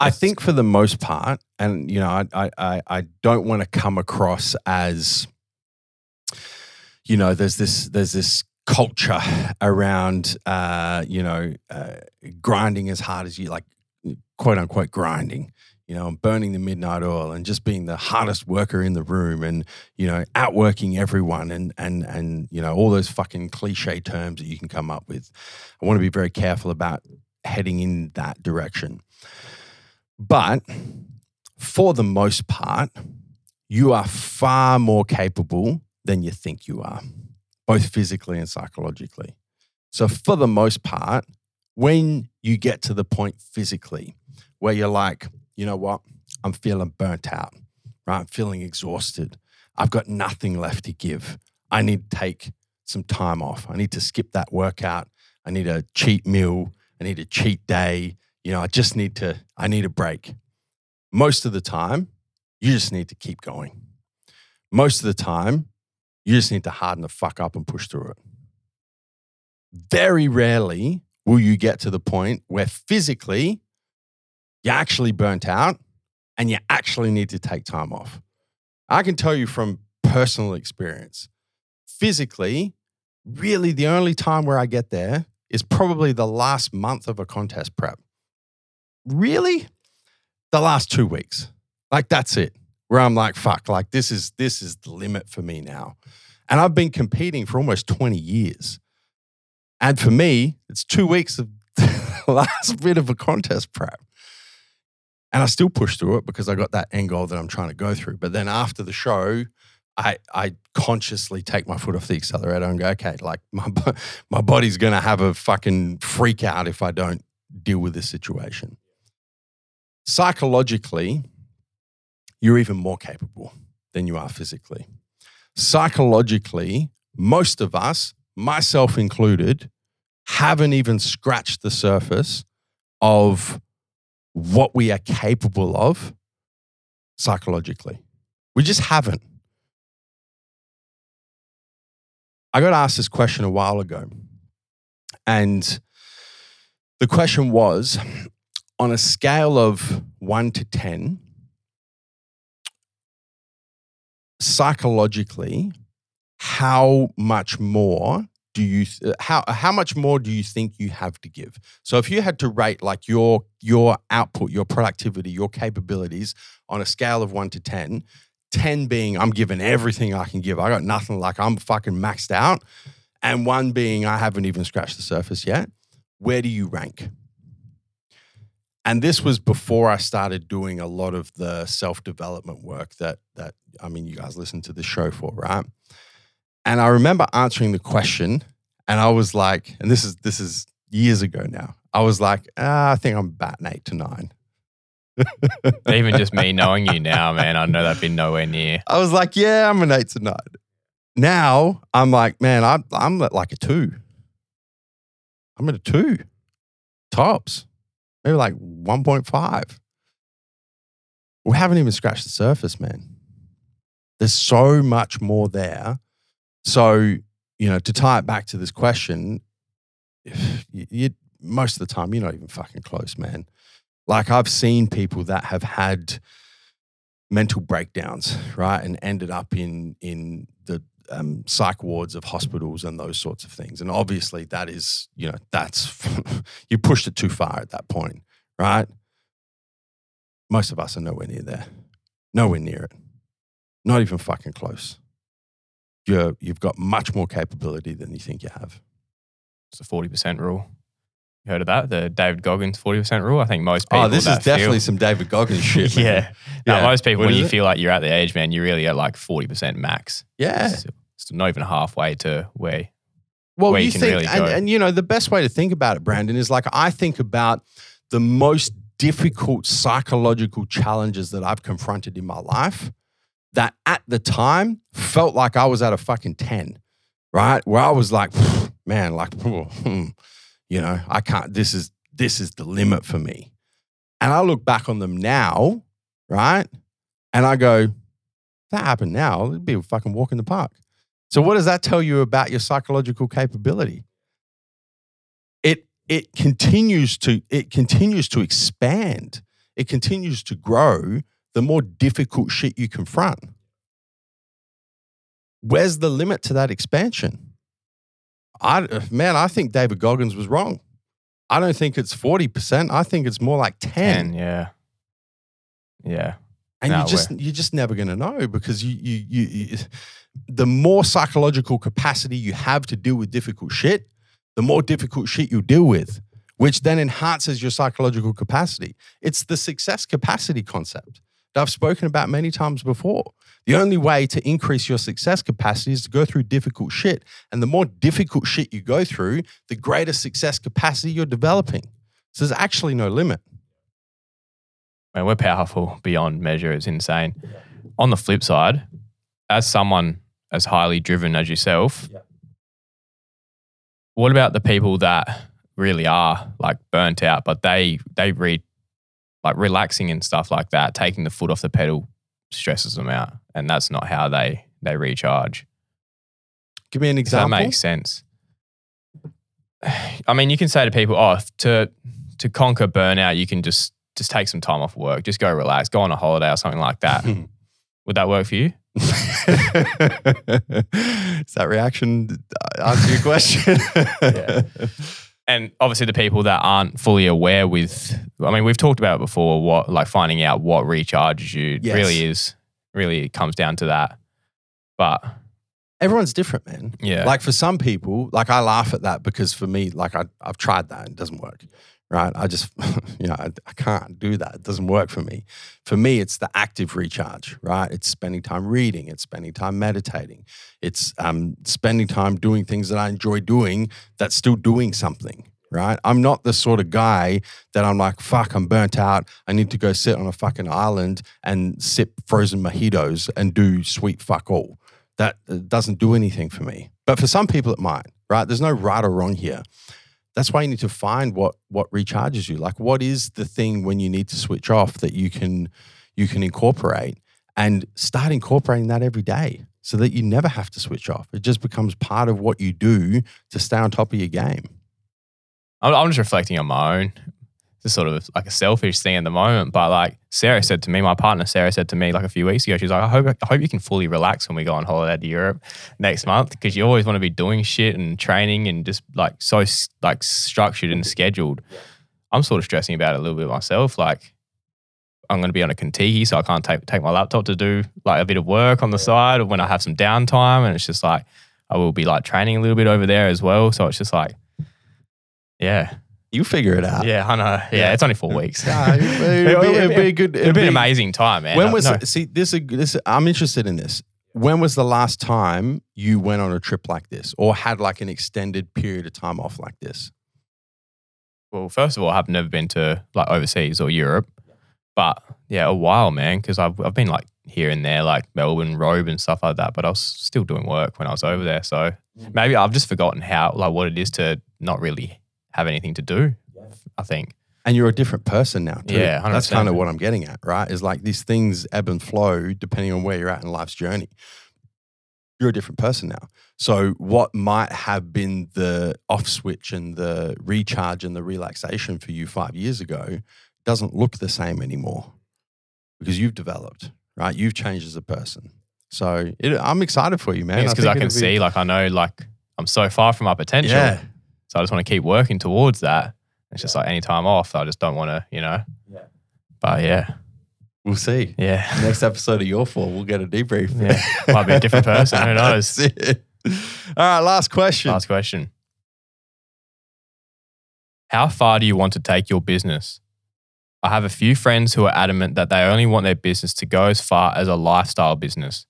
I think for the most part, and you know, I don't want to come across as, you know, there's this culture around, you know, grinding as hard as you like, quote unquote grinding, you know, and burning the midnight oil and just being the hardest worker in the room and, you know, outworking everyone and you know, all those fucking cliche terms that you can come up with. I want to be very careful about heading in that direction. But for the most part, you are far more capable than you think you are, both physically and psychologically. So for the most part, when you get to the point physically where you're like, you know what, I'm feeling burnt out, right? I'm feeling exhausted. I've got nothing left to give. I need to take some time off. I need to skip that workout. I need a cheat meal. I need a cheat day. You know, I need a break. Most of the time, you just need to keep going. Most of the time, you just need to harden the fuck up and push through it. Very rarely will you get to the point where physically you're actually burnt out and you actually need to take time off. I can tell you from personal experience, physically, really the only time where I get there is probably the last month of a contest prep. Really? The last 2 weeks. Like that's it. Where I'm like, fuck, like this is the limit for me now. And I've been competing for almost 20 years. And for me, it's 2 weeks of the last bit of a contest prep. And I still push through it because I got that end goal that I'm trying to go through. But then after the show, I consciously take my foot off the accelerator and go, okay, like my body's going to have a fucking freak out if I don't deal with this situation. Psychologically, you're even more capable than you are physically. Psychologically, most of us, myself included, haven't even scratched the surface of what we are capable of psychologically. We just haven't. I got asked this question a while ago, and the question was, on a scale of 1 to 10, psychologically, how much more do you think you have to give? So if you had to rate like your output, your productivity, your capabilities on a scale of 1 to 10, 10 being I'm giving everything I can give, I got nothing, like I'm fucking maxed out, and 1 being I haven't even scratched the surface yet, where do you rank? And this was before I started doing a lot of the self-development work that I mean, you guys listen to the show for, right? And I remember answering the question, and I was like, and this is years ago now, I was like, I think I'm about 8 to 9. Even just me knowing you now, man, I know that'd be nowhere near. I was like, yeah, I'm an 8 to 9. Now I'm like, man, I'm like a 2. I'm at a 2. Tops. Maybe like 1.5. We haven't even scratched the surface, man. There's so much more there. So, you know, to tie it back to this question, you most of the time, you're not even fucking close, man. Like, I've seen people that have had mental breakdowns, right, and ended up in the psych wards of hospitals and those sorts of things. And obviously that is, you know, that's you pushed it too far at that point, right? Most of us are nowhere near there. Nowhere near it. Not even fucking close. You've got much more capability than you think you have. It's the 40% rule. You heard of that? The David Goggins 40% rule? I think most people this is definitely some David Goggins shit. Yeah. No, most people, when you feel like you're at the age, man, you're really at like 40% max. Yeah. It's not even halfway to where you can think, really go. And, you know, the best way to think about it, Brandon, is like I think about the most difficult psychological challenges that I've confronted in my life that at the time felt like I was at a fucking 10, right? Where I was like, man, like, you know, I can't, this is the limit for me. And I look back on them now, right? And I go, if that happened now, it'd be a fucking walk in the park. So what does that tell you about your psychological capability? It continues to expand. It continues to grow the more difficult shit you confront. Where's the limit to that expansion? I think David Goggins was wrong. I don't think it's 40%. I think it's more like 10. Yeah. And you're just never going to know because you the more psychological capacity you have to deal with difficult shit, the more difficult shit you deal with, which then enhances your psychological capacity. It's the success capacity concept that I've spoken about many times before. The only way to increase your success capacity is to go through difficult shit. And the more difficult shit you go through, the greater success capacity you're developing. So there's actually no limit. Man, we're powerful beyond measure. It's insane. Yeah. On the flip side, as someone as highly driven as yourself, yeah. What about the people that really are like burnt out, but they read like relaxing and stuff like that, taking the foot off the pedal stresses them out, and that's not how they recharge. Give me an example. That makes sense. I mean, you can say to people, "Oh, to conquer burnout, you can just take some time off work, just go relax, go on a holiday or something like that." Would that work for you? Is that reaction answer your question? Yeah. And obviously the people that aren't fully aware with, I mean, we've talked about it before, what like finding out what recharges you. Yes. really comes down to that. But everyone's different, man. Yeah. Like for some people, like I laugh at that because for me, like I've tried that and it doesn't work. Right? I just, you know, I can't do that. It doesn't work for me. For me, it's the active recharge, right? It's spending time reading. It's spending time meditating. It's spending time doing things that I enjoy doing that's still doing something, right? I'm not the sort of guy that I'm like, fuck, I'm burnt out. I need to go sit on a fucking island and sip frozen mojitos and do sweet fuck all. That doesn't do anything for me. But for some people, it might, right? There's no right or wrong here. That's why you need to find what recharges you. Like, what is the thing when you need to switch off that you can incorporate, and start incorporating that every day so that you never have to switch off. It just becomes part of what you do to stay on top of your game. I'm just reflecting on my own. It's sort of like a selfish thing at the moment, but like Sarah said to me, my partner Sarah said to me like a few weeks ago, she's like, I hope you can fully relax when we go on holiday to Europe next month, because you always want to be doing shit and training and just like so like structured and scheduled. I'm sort of stressing about it a little bit myself. Like I'm going to be on a Contiki, so I can't take my laptop to do like a bit of work on the side or when I have some downtime, and it's just like I will be like training a little bit over there as well. So it's just like, yeah. You figure it out. Yeah, I know. Yeah, it's only 4 weeks. Nah, it'd be an amazing time, man. I'm interested in this. When was the last time you went on a trip like this or had like an extended period of time off like this? Well, first of all, I've never been to like overseas or Europe. But yeah, a while, man, because I've been like here and there, like Melbourne, Robe and stuff like that. But I was still doing work when I was over there. So maybe I've just forgotten how, like what it is to not really have anything to do, I think. And you're a different person now too. Yeah, 100%. That's kind of what I'm getting at, right? Is like these things ebb and flow depending on where you're at in life's journey. You're a different person now. So what might have been the off switch and the recharge and the relaxation for you 5 years ago doesn't look the same anymore because you've developed, right? You've changed as a person. So I'm excited for you, man. It's because I can see, like I know, like I'm so far from my potential. Yeah. So I just want to keep working towards that. It's just like any time off, I just don't want to, you know. Yeah. But yeah. We'll see. Yeah. Next episode of Your 4, we'll get a debrief. Yeah. Might be a different person. Who knows? All right. Last question. How far do you want to take your business? I have a few friends who are adamant that they only want their business to go as far as a lifestyle business.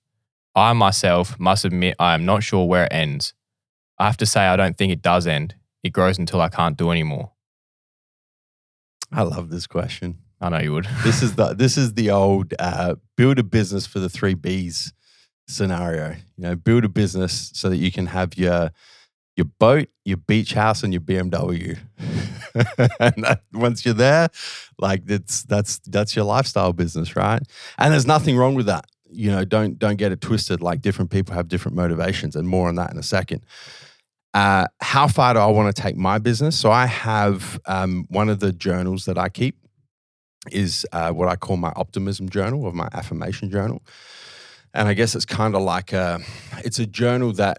I myself must admit I am not sure where it ends. I have to say I don't think it does end. It grows until I can't do anymore. I love this question. I know you would. This is the old build a business for the 3 Bs scenario. You know, build a business so that you can have your boat, your beach house, and your BMW. And that, once you're there, like that's your lifestyle business, right? And there's nothing wrong with that. You know, don't get it twisted. Like different people have different motivations, and more on that in a second. How far do I want to take my business? So I have one of the journals that I keep is what I call my optimism journal or my affirmation journal. And I guess it's kind of like it's a journal that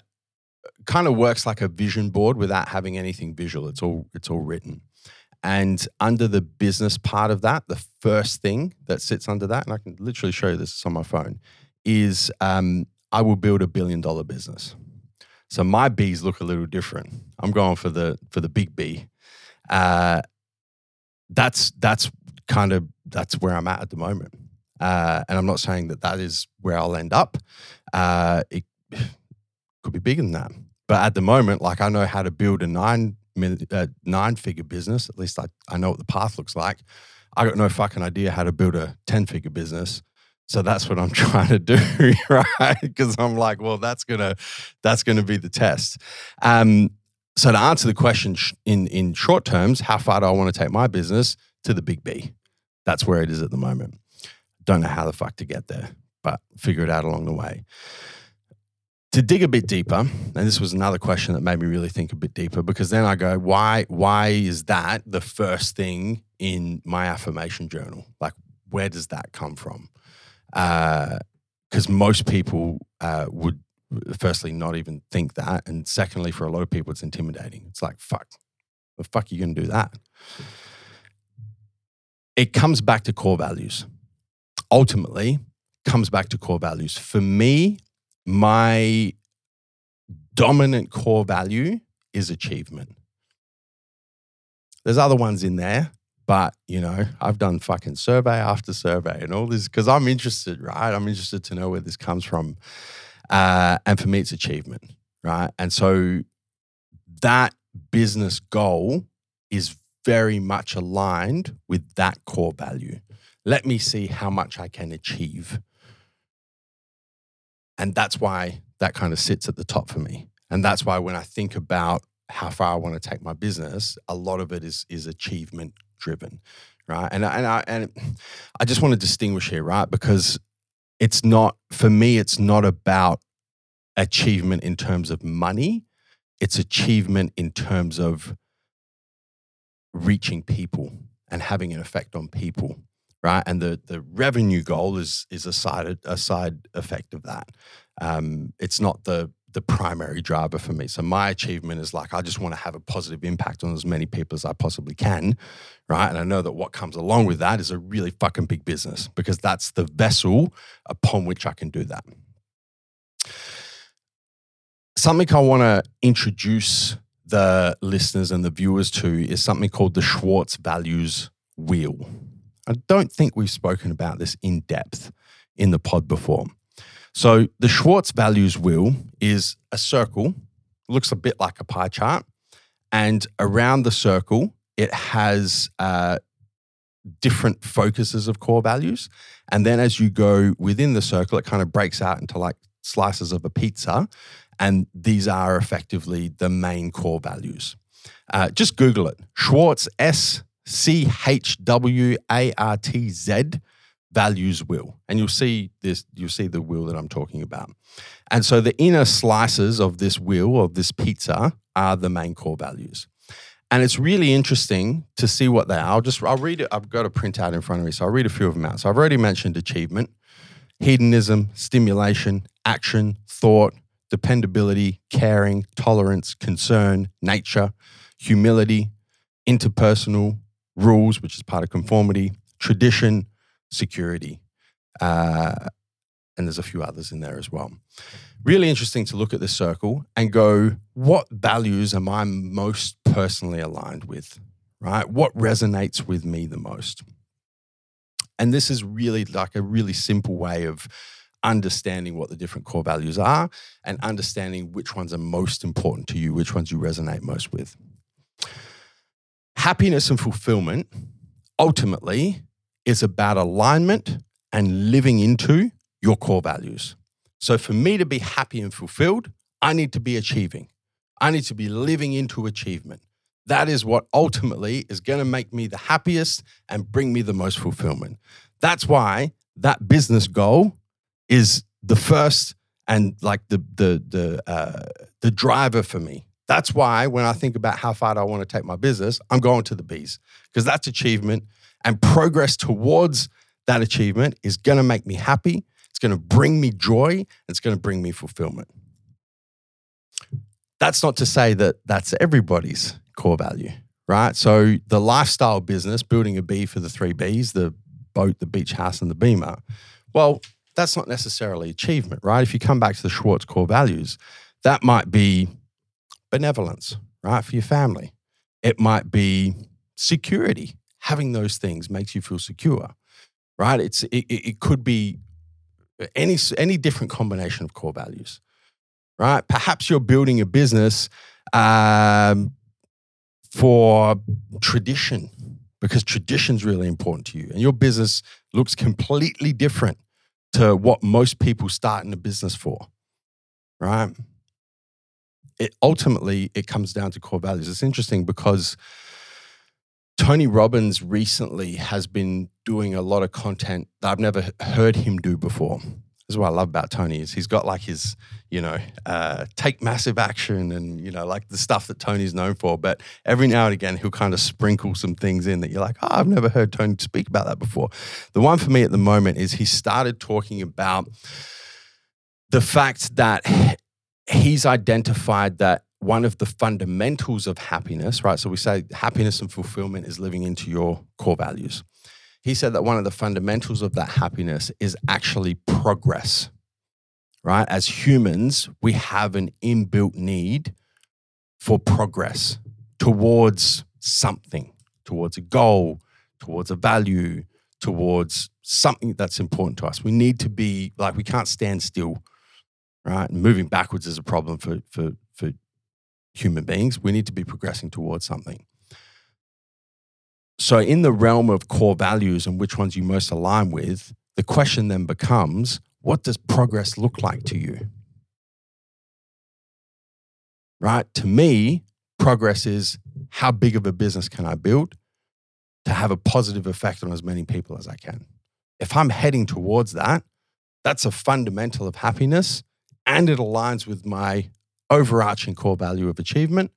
kind of works like a vision board without having anything visual. It's all written. And under the business part of that, the first thing that sits under that, and I can literally show you this on my phone, is I will build a billion-dollar business. So my B's look a little different. I'm going for the big B. That's where I'm at the moment. And I'm not saying that is where I'll end up. It could be bigger than that. But at the moment, like I know how to build a nine-figure business. At least I know what the path looks like. I got no fucking idea how to build a 10-figure business. So that's what I'm trying to do, right? Because I'm like, well, that's gonna be the test. So to answer the question in short terms, how far do I want to take my business? To the big B. That's where it is at the moment. Don't know how the fuck to get there, but figure it out along the way. To dig a bit deeper, and this was another question that made me really think a bit deeper, because then I go, why is that the first thing in my affirmation journal? Like, where does that come from? Because most people would firstly not even think that, and secondly, for a lot of people, it's intimidating. It's like, fuck, the fuck are you going to do that? It comes back to core values. Ultimately, comes back to core values. For me, my dominant core value is achievement. There's other ones in there. But, you know, I've done fucking survey after survey and all this because I'm interested, right? I'm interested to know where this comes from. And for me, it's achievement, right? And so that business goal is very much aligned with that core value. Let me see how much I can achieve. And that's why that kind of sits at the top for me. And that's why when I think about how far I want to take my business, a lot of it is achievement driven, right? And I just want to distinguish here, right? Because it's not, for me, it's not about achievement in terms of money. It's achievement in terms of reaching people and having an effect on people, right? And the revenue goal is a side effect of that. It's not the primary driver for me. So my achievement is like, I just want to have a positive impact on as many people as I possibly can, right? And I know that what comes along with that is a really fucking big business because that's the vessel upon which I can do that. Something I want to introduce the listeners and the viewers to is something called the Schwartz Values Wheel. I don't think we've spoken about this in depth in the pod before. So the Schwartz Values Wheel is a circle, looks a bit like a pie chart, and around the circle, it has different focuses of core values. And then as you go within the circle, it kind of breaks out into like slices of a pizza. And these are effectively the main core values. Just Google it. Schwartz, SCHWARTZ, values will. And you'll see this, you'll see the will that I'm talking about. And so the inner slices of this will, of this pizza, are the main core values. And it's really interesting to see what they are. I'll read it. I've got a printout in front of me, so I'll read a few of them out. So I've already mentioned achievement, hedonism, stimulation, action, thought, dependability, caring, tolerance, concern, nature, humility, interpersonal, rules, which is part of conformity, tradition, security. And there's a few others in there as well. Really interesting to look at this circle and go, what values am I most personally aligned with, right? What resonates with me the most? And this is really like a really simple way of understanding what the different core values are and understanding which ones are most important to you, which ones you resonate most with. Happiness and fulfillment, ultimately, is about alignment and living into your core values. So for me to be happy and fulfilled, I need to be achieving. I need to be living into achievement. That is what ultimately is going to make me the happiest and bring me the most fulfillment. That's why that business goal is the first and like the driver for me. That's why when I think about how far do I want to take my business, I'm going to the B's, because that's achievement, and progress towards that achievement is going to make me happy. It's going to bring me joy. And it's going to bring me fulfillment. That's not to say that that's everybody's core value, right? So the lifestyle business, building a B for the 3 Bs, the boat, the beach house, and the Beamer. Well, that's not necessarily achievement, right? If you come back to the Schwartz core values, that might be benevolence, right, for your family. It might be security. Having those things makes you feel secure, right? It could be any different combination of core values, right? Perhaps you're building a business for tradition, because tradition's really important to you, and your business looks completely different to what most people start in a business for, right? Ultimately, it comes down to core values. It's interesting because Tony Robbins recently has been doing a lot of content that I've never heard him do before. This is what I love about Tony, is he's got like his, take massive action and, like the stuff that Tony's known for. But every now and again, he'll kind of sprinkle some things in that you're like, oh, I've never heard Tony speak about that before. The one for me at the moment is he started talking about the fact that he's identified that one of the fundamentals of happiness, right? So we say happiness and fulfillment is living into your core values. He said that one of the fundamentals of that happiness is actually progress, right? As humans, we have an inbuilt need for progress towards something, towards a goal, towards a value, towards something that's important to us. We need to be like, we can't stand still, right? And moving backwards is a problem for human beings. We need to be progressing towards something. So in the realm of core values and which ones you most align with, the question then becomes, what does progress look like to you? Right? To me, progress is how big of a business can I build to have a positive effect on as many people as I can. If I'm heading towards that, that's a fundamental of happiness, and it aligns with my overarching core value of achievement.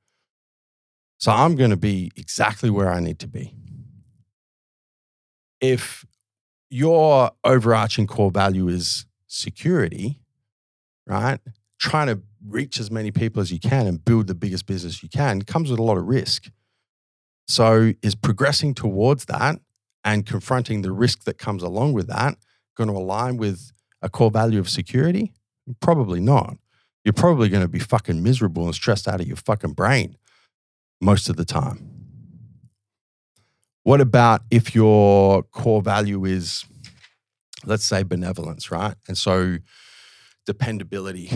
So I'm going to be exactly where I need to be. If your overarching core value is security, right, trying to reach as many people as you can and build the biggest business you can comes with a lot of risk. So is progressing towards that and confronting the risk that comes along with that going to align with a core value of security? Probably not. You're probably going to be fucking miserable and stressed out of your fucking brain most of the time. What about if your core value is, let's say, benevolence, right? And so dependability,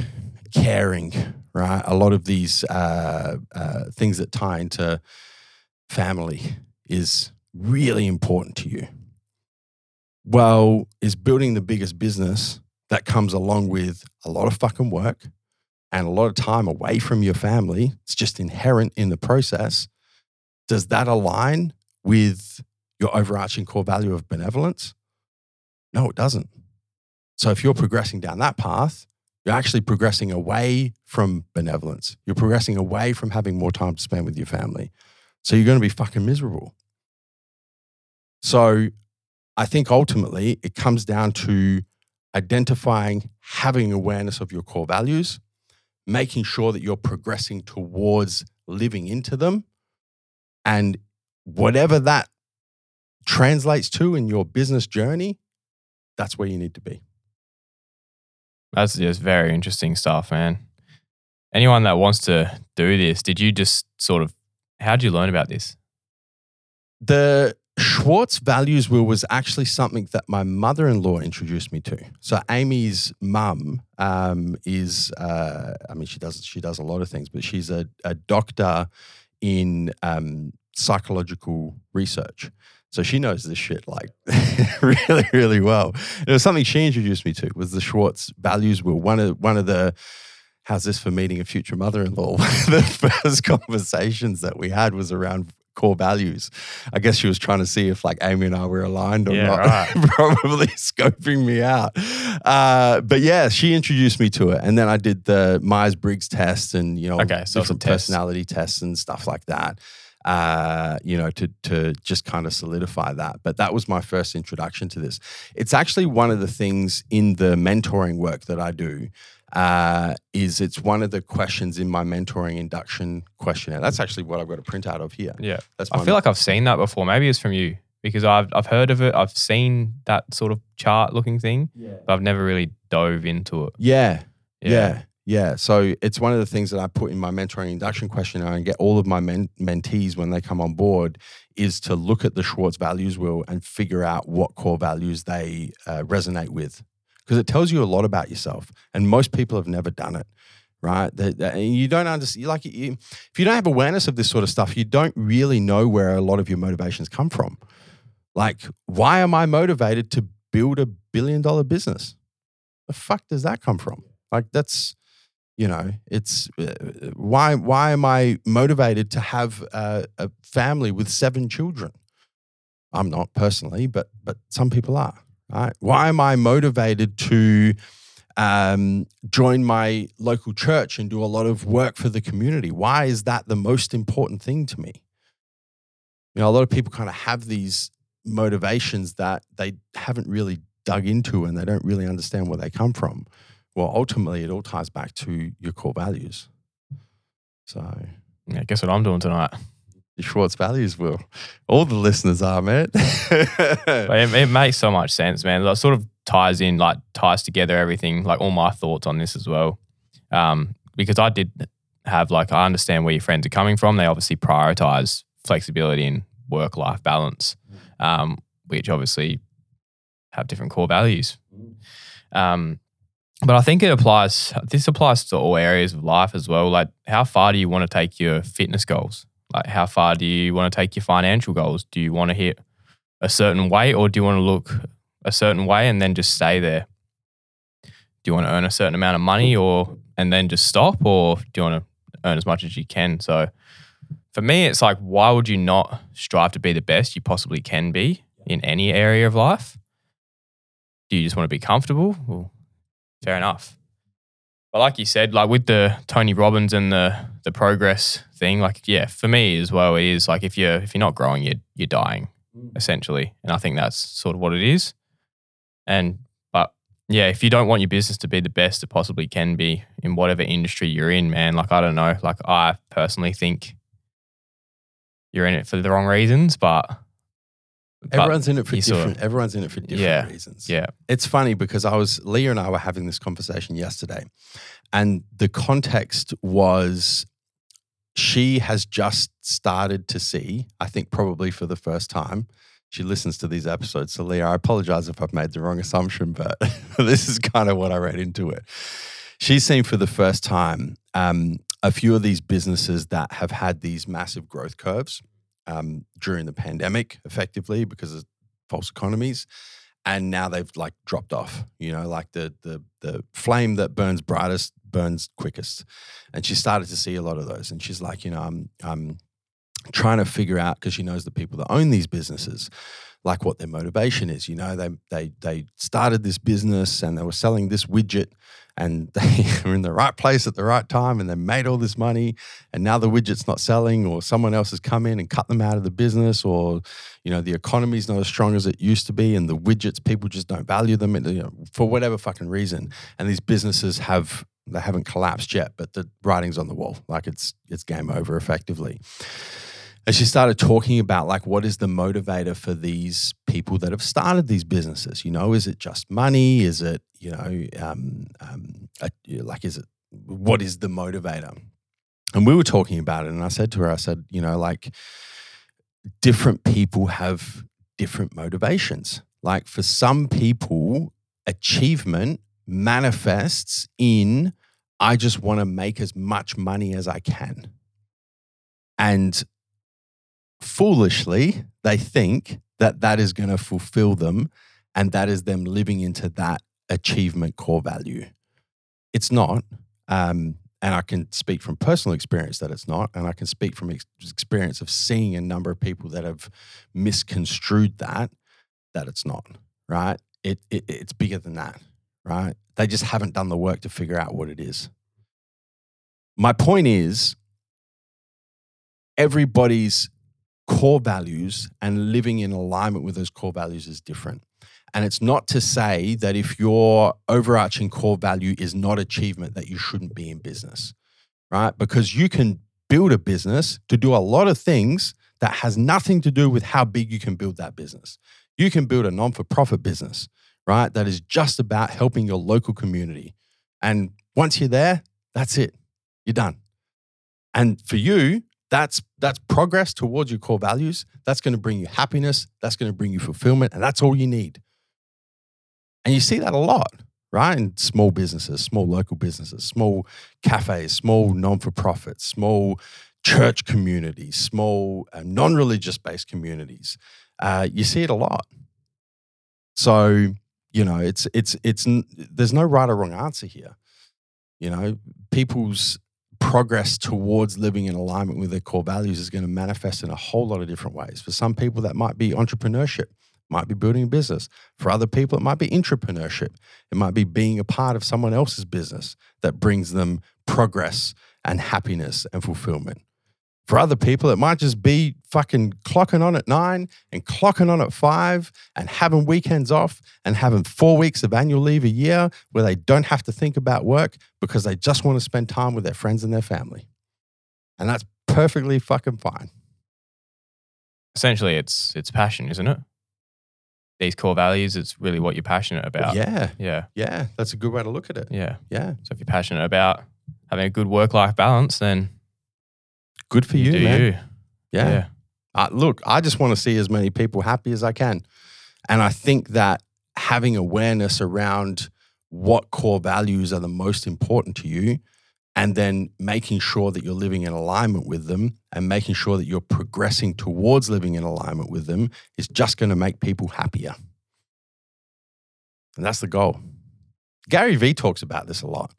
caring, right? A lot of these things that tie into family is really important to you? Well, is building the biggest business that comes along with a lot of fucking work and a lot of time away from your family. It's just inherent in the process. Does that align with your overarching core value of benevolence? No, it doesn't. So if you're progressing down that path, you're actually progressing away from benevolence. You're progressing away from having more time to spend with your family. So you're going to be fucking miserable. So I think ultimately it comes down to identifying, having awareness of your core values, making sure that you're progressing towards living into them, and whatever that translates to in your business journey, that's where you need to be. That's just very interesting stuff, man. Anyone that wants to do this, did you just sort of, how did you learn about this? The Schwartz values wheel was actually something that my mother-in-law introduced me to. So Amy's mum is, I mean, she does a lot of things, but she's a doctor in psychological research. So she knows this shit like really, really well. It was something she introduced me to, was the Schwartz values wheel. One of the, how's this for meeting a future mother-in-law? One of the first conversations that we had was around core values. I guess she was trying to see if like Amy and I were aligned or not. Right. Probably scoping me out. But yeah, she introduced me to it. And then I did the Myers-Briggs test and, you know, different personality tests and stuff like that. You know, to just kind of solidify that. But that was my first introduction to this. It's actually one of the things in the mentoring work that I do is it's one of the questions in my mentoring induction questionnaire. That's actually what I've got a printout of here. Yeah. That's I feel like I've seen that before. Maybe it's from you because I've heard of it. I've seen that sort of chart looking thing, but I've never really dove into it. Yeah. So it's one of the things that I put in my mentoring induction questionnaire and get all of my mentees when they come on board is to look at the Schwartz values wheel and figure out what core values they resonate with, because it tells you a lot about yourself. And most people have never done it, right? And you don't understand, like if you don't have awareness of this sort of stuff, you don't really know where a lot of your motivations come from. Like, why am I motivated to build $1 billion business? The fuck does that come from? Like that's... You know, it's why am I motivated to have a family with 7 children? I'm not personally, but some people are, right? Why am I motivated to join my local church and do a lot of work for the community? Why is that the most important thing to me? You know, a lot of people kind of have these motivations that they haven't really dug into and they don't really understand where they come from. Well, ultimately, it all ties back to your core values. So, yeah, guess what I'm doing tonight? Your Schwartz values will. All the listeners are, man. It makes so much sense, man. That sort of ties together everything, like all my thoughts on this as well. Because I did have, like, I understand where your friends are coming from. They obviously prioritize flexibility and work-life balance, which obviously have different core values. But I think this applies to all areas of life as well. Like, how far do you want to take your fitness goals? Like, how far do you want to take your financial goals? Do you want to hit a certain weight, or do you want to look a certain way and then just stay there? Do you want to earn a certain amount of money and then just stop, or do you want to earn as much as you can? So for me, it's like, why would you not strive to be the best you possibly can be in any area of life? Do you just want to be comfortable? Well, fair enough. But like you said, like with the Tony Robbins and the progress thing, like, yeah, for me as well, it is like if you're not growing, you're dying, essentially. And I think that's sort of what it is. But yeah, if you don't want your business to be the best it possibly can be in whatever industry you're in, man, like, I don't know, like, I personally think you're in it for the wrong reasons, but everyone's in it for different. Everyone's in it for different reasons. Yeah, it's funny because Leah and I were having this conversation yesterday, and the context was she has just started to see, I think probably for the first time, she listens to these episodes. So Leah, I apologize if I've made the wrong assumption, but this is kind of what I read into it. She's seen for the first time a few of these businesses that have had these massive growth curves. during the pandemic effectively because of false economies. And now they've like dropped off, you know, like the flame that burns brightest burns quickest. And she started to see a lot of those. And she's like, you know, I'm trying to figure out, because she knows the people that own these businesses, like what their motivation is. You know, they started this business and they were selling this widget and they were in the right place at the right time and they made all this money and now the widget's not selling, or someone else has come in and cut them out of the business, or, you know, the economy's not as strong as it used to be and the widgets, people just don't value them, you know, for whatever fucking reason. And these businesses they haven't collapsed yet, but the writing's on the wall. Like it's game over effectively. And she started talking about like, what is the motivator for these people that have started these businesses? You know, is it just money? Is it, you know, what is the motivator? And we were talking about it, and I said to her, I said, you know, like different people have different motivations. Like for some people, achievement manifests in, I just want to make as much money as I can. And foolishly, they think that that is going to fulfill them and that is them living into that achievement core value. It's not. And I can speak from personal experience that it's not. And I can speak from experience of seeing a number of people that have misconstrued that it's not, right? It's bigger than that, right? They just haven't done the work to figure out what it is. My point is, everybody's core values and living in alignment with those core values is different. And it's not to say that if your overarching core value is not achievement, that you shouldn't be in business, right? Because you can build a business to do a lot of things that has nothing to do with how big you can build that business. You can build a non-for-profit business, right? That is just about helping your local community. And once you're there, that's it. You're done. And for you, that's progress towards your core values. That's going to bring you happiness. That's going to bring you fulfillment. And that's all you need. And you see that a lot, right? In small businesses, small local businesses, small cafes, small non-for-profits, small church communities, small non-religious based communities. You see it a lot. So, you know, it's there's no right or wrong answer here. You know, people's progress towards living in alignment with their core values is going to manifest in a whole lot of different ways. For some people, that might be entrepreneurship, might be building a business. For other people, it might be intrapreneurship. It might be being a part of someone else's business that brings them progress and happiness and fulfillment. For other people, it might just be fucking clocking on at 9 and clocking on at 5 and having weekends off and having 4 weeks of annual leave a year where they don't have to think about work because they just want to spend time with their friends and their family. And that's perfectly fucking fine. Essentially, it's passion, isn't it? These core values, it's really what you're passionate about. Yeah. Yeah. Yeah. That's a good way to look at it. Yeah. Yeah. So if you're passionate about having a good work-life balance, then good for you, man. You. Yeah. Yeah. Look, I just want to see as many people happy as I can. And I think that having awareness around what core values are the most important to you, and then making sure that you're living in alignment with them and making sure that you're progressing towards living in alignment with them is just going to make people happier. And that's the goal. Gary V talks about this a lot.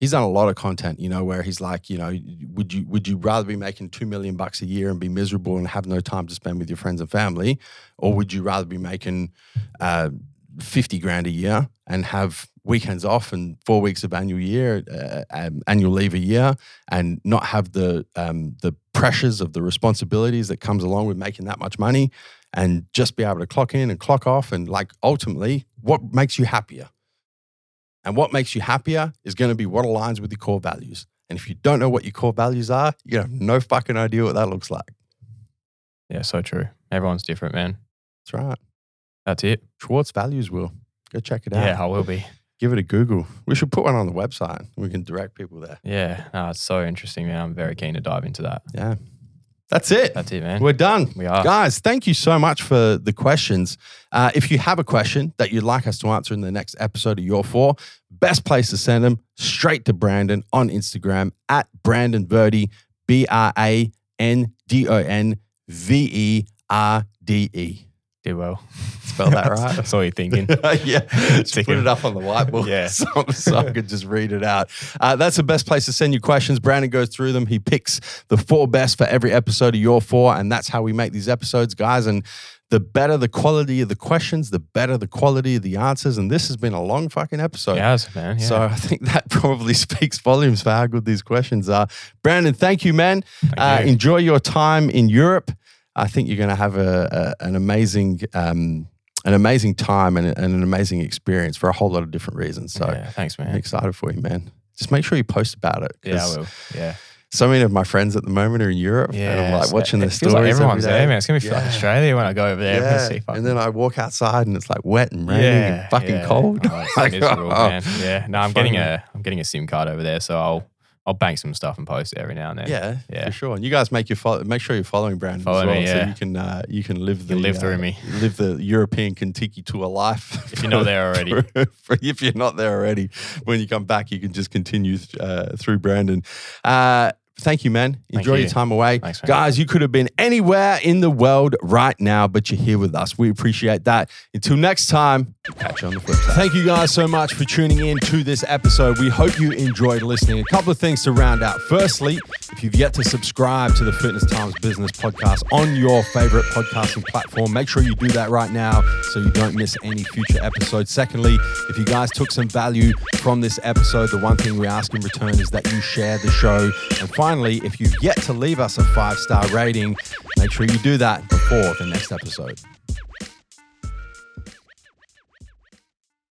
He's done a lot of content, you know, where he's like, you know, would you rather be making $2 million a year and be miserable and have no time to spend with your friends and family, or would you rather be making $50,000 a year and have weekends off and 4 weeks of annual leave a year, and not have the pressures of the responsibilities that comes along with making that much money, and just be able to clock in and clock off, and like ultimately, what makes you happier? And what makes you happier is going to be what aligns with your core values. And if you don't know what your core values are, you have no fucking idea what that looks like. Yeah, so true. Everyone's different, man. That's right. That's it. Schwartz Values Wheel. Go check it out. Yeah, I will be. Give it a Google. We should put one on the website. We can direct people there. Yeah. No, it's so interesting, man. I'm very keen to dive into that. Yeah. That's it. That's it, man. We're done. We are. Guys, thank you so much for the questions. If you have a question that you'd like us to answer in the next episode of Your 4, best place to send them straight to Brandon on Instagram at BrandonVerdie, BrandonVerdie. V-E-R-D-E. Did well. Spell that right? That's all you're thinking. Yeah. Just put it up on the whiteboard so I could just read it out. That's the best place to send you questions. Brandon goes through them. He picks the 4 best for every episode of Your 4, and that's how we make these episodes, guys. And the better the quality of the questions, the better the quality of the answers. And this has been a long fucking episode. Yes, man. Yeah. So I think that probably speaks volumes for how good these questions are. Brandon, thank you, man. Thank you. Enjoy your time in Europe. I think you're going to have an amazing time and an amazing experience for a whole lot of different reasons. So yeah, thanks, man. I'm excited for you, man. Just make sure you post about it. Yeah, I will. Yeah. So many of my friends at the moment are in Europe, and I'm like watching the stories. Like everyone's there, man. It's gonna be like Australia when I go over there. And then I walk outside, and it's like wet and rainy and fucking cold. Oh, it's like, miserable, man. Yeah. No, I'm getting a SIM card over there, so I'll bank some stuff and post it every now and then. Yeah, for sure. And you guys make sure you're following Brandon as well, so you can live the European Kentucky tour life. If you're not there already. If you're not there already, when you come back, you can just continue through Brandon. Thank you, man. Enjoy your time away. Thanks, guys, you could have been anywhere in the world right now, but you're here with us. We appreciate that. Until next time, catch you on the flip side. Thank you guys so much for tuning in to this episode. We hope you enjoyed listening. A couple of things to round out. Firstly, if you've yet to subscribe to the Fitness Times Business Podcast on your favorite podcasting platform, make sure you do that right now so you don't miss any future episodes. Secondly, if you guys took some value from this episode, the one thing we ask in return is that you share the show. And finally, if you've yet to leave us a 5-star rating, make sure you do that before the next episode.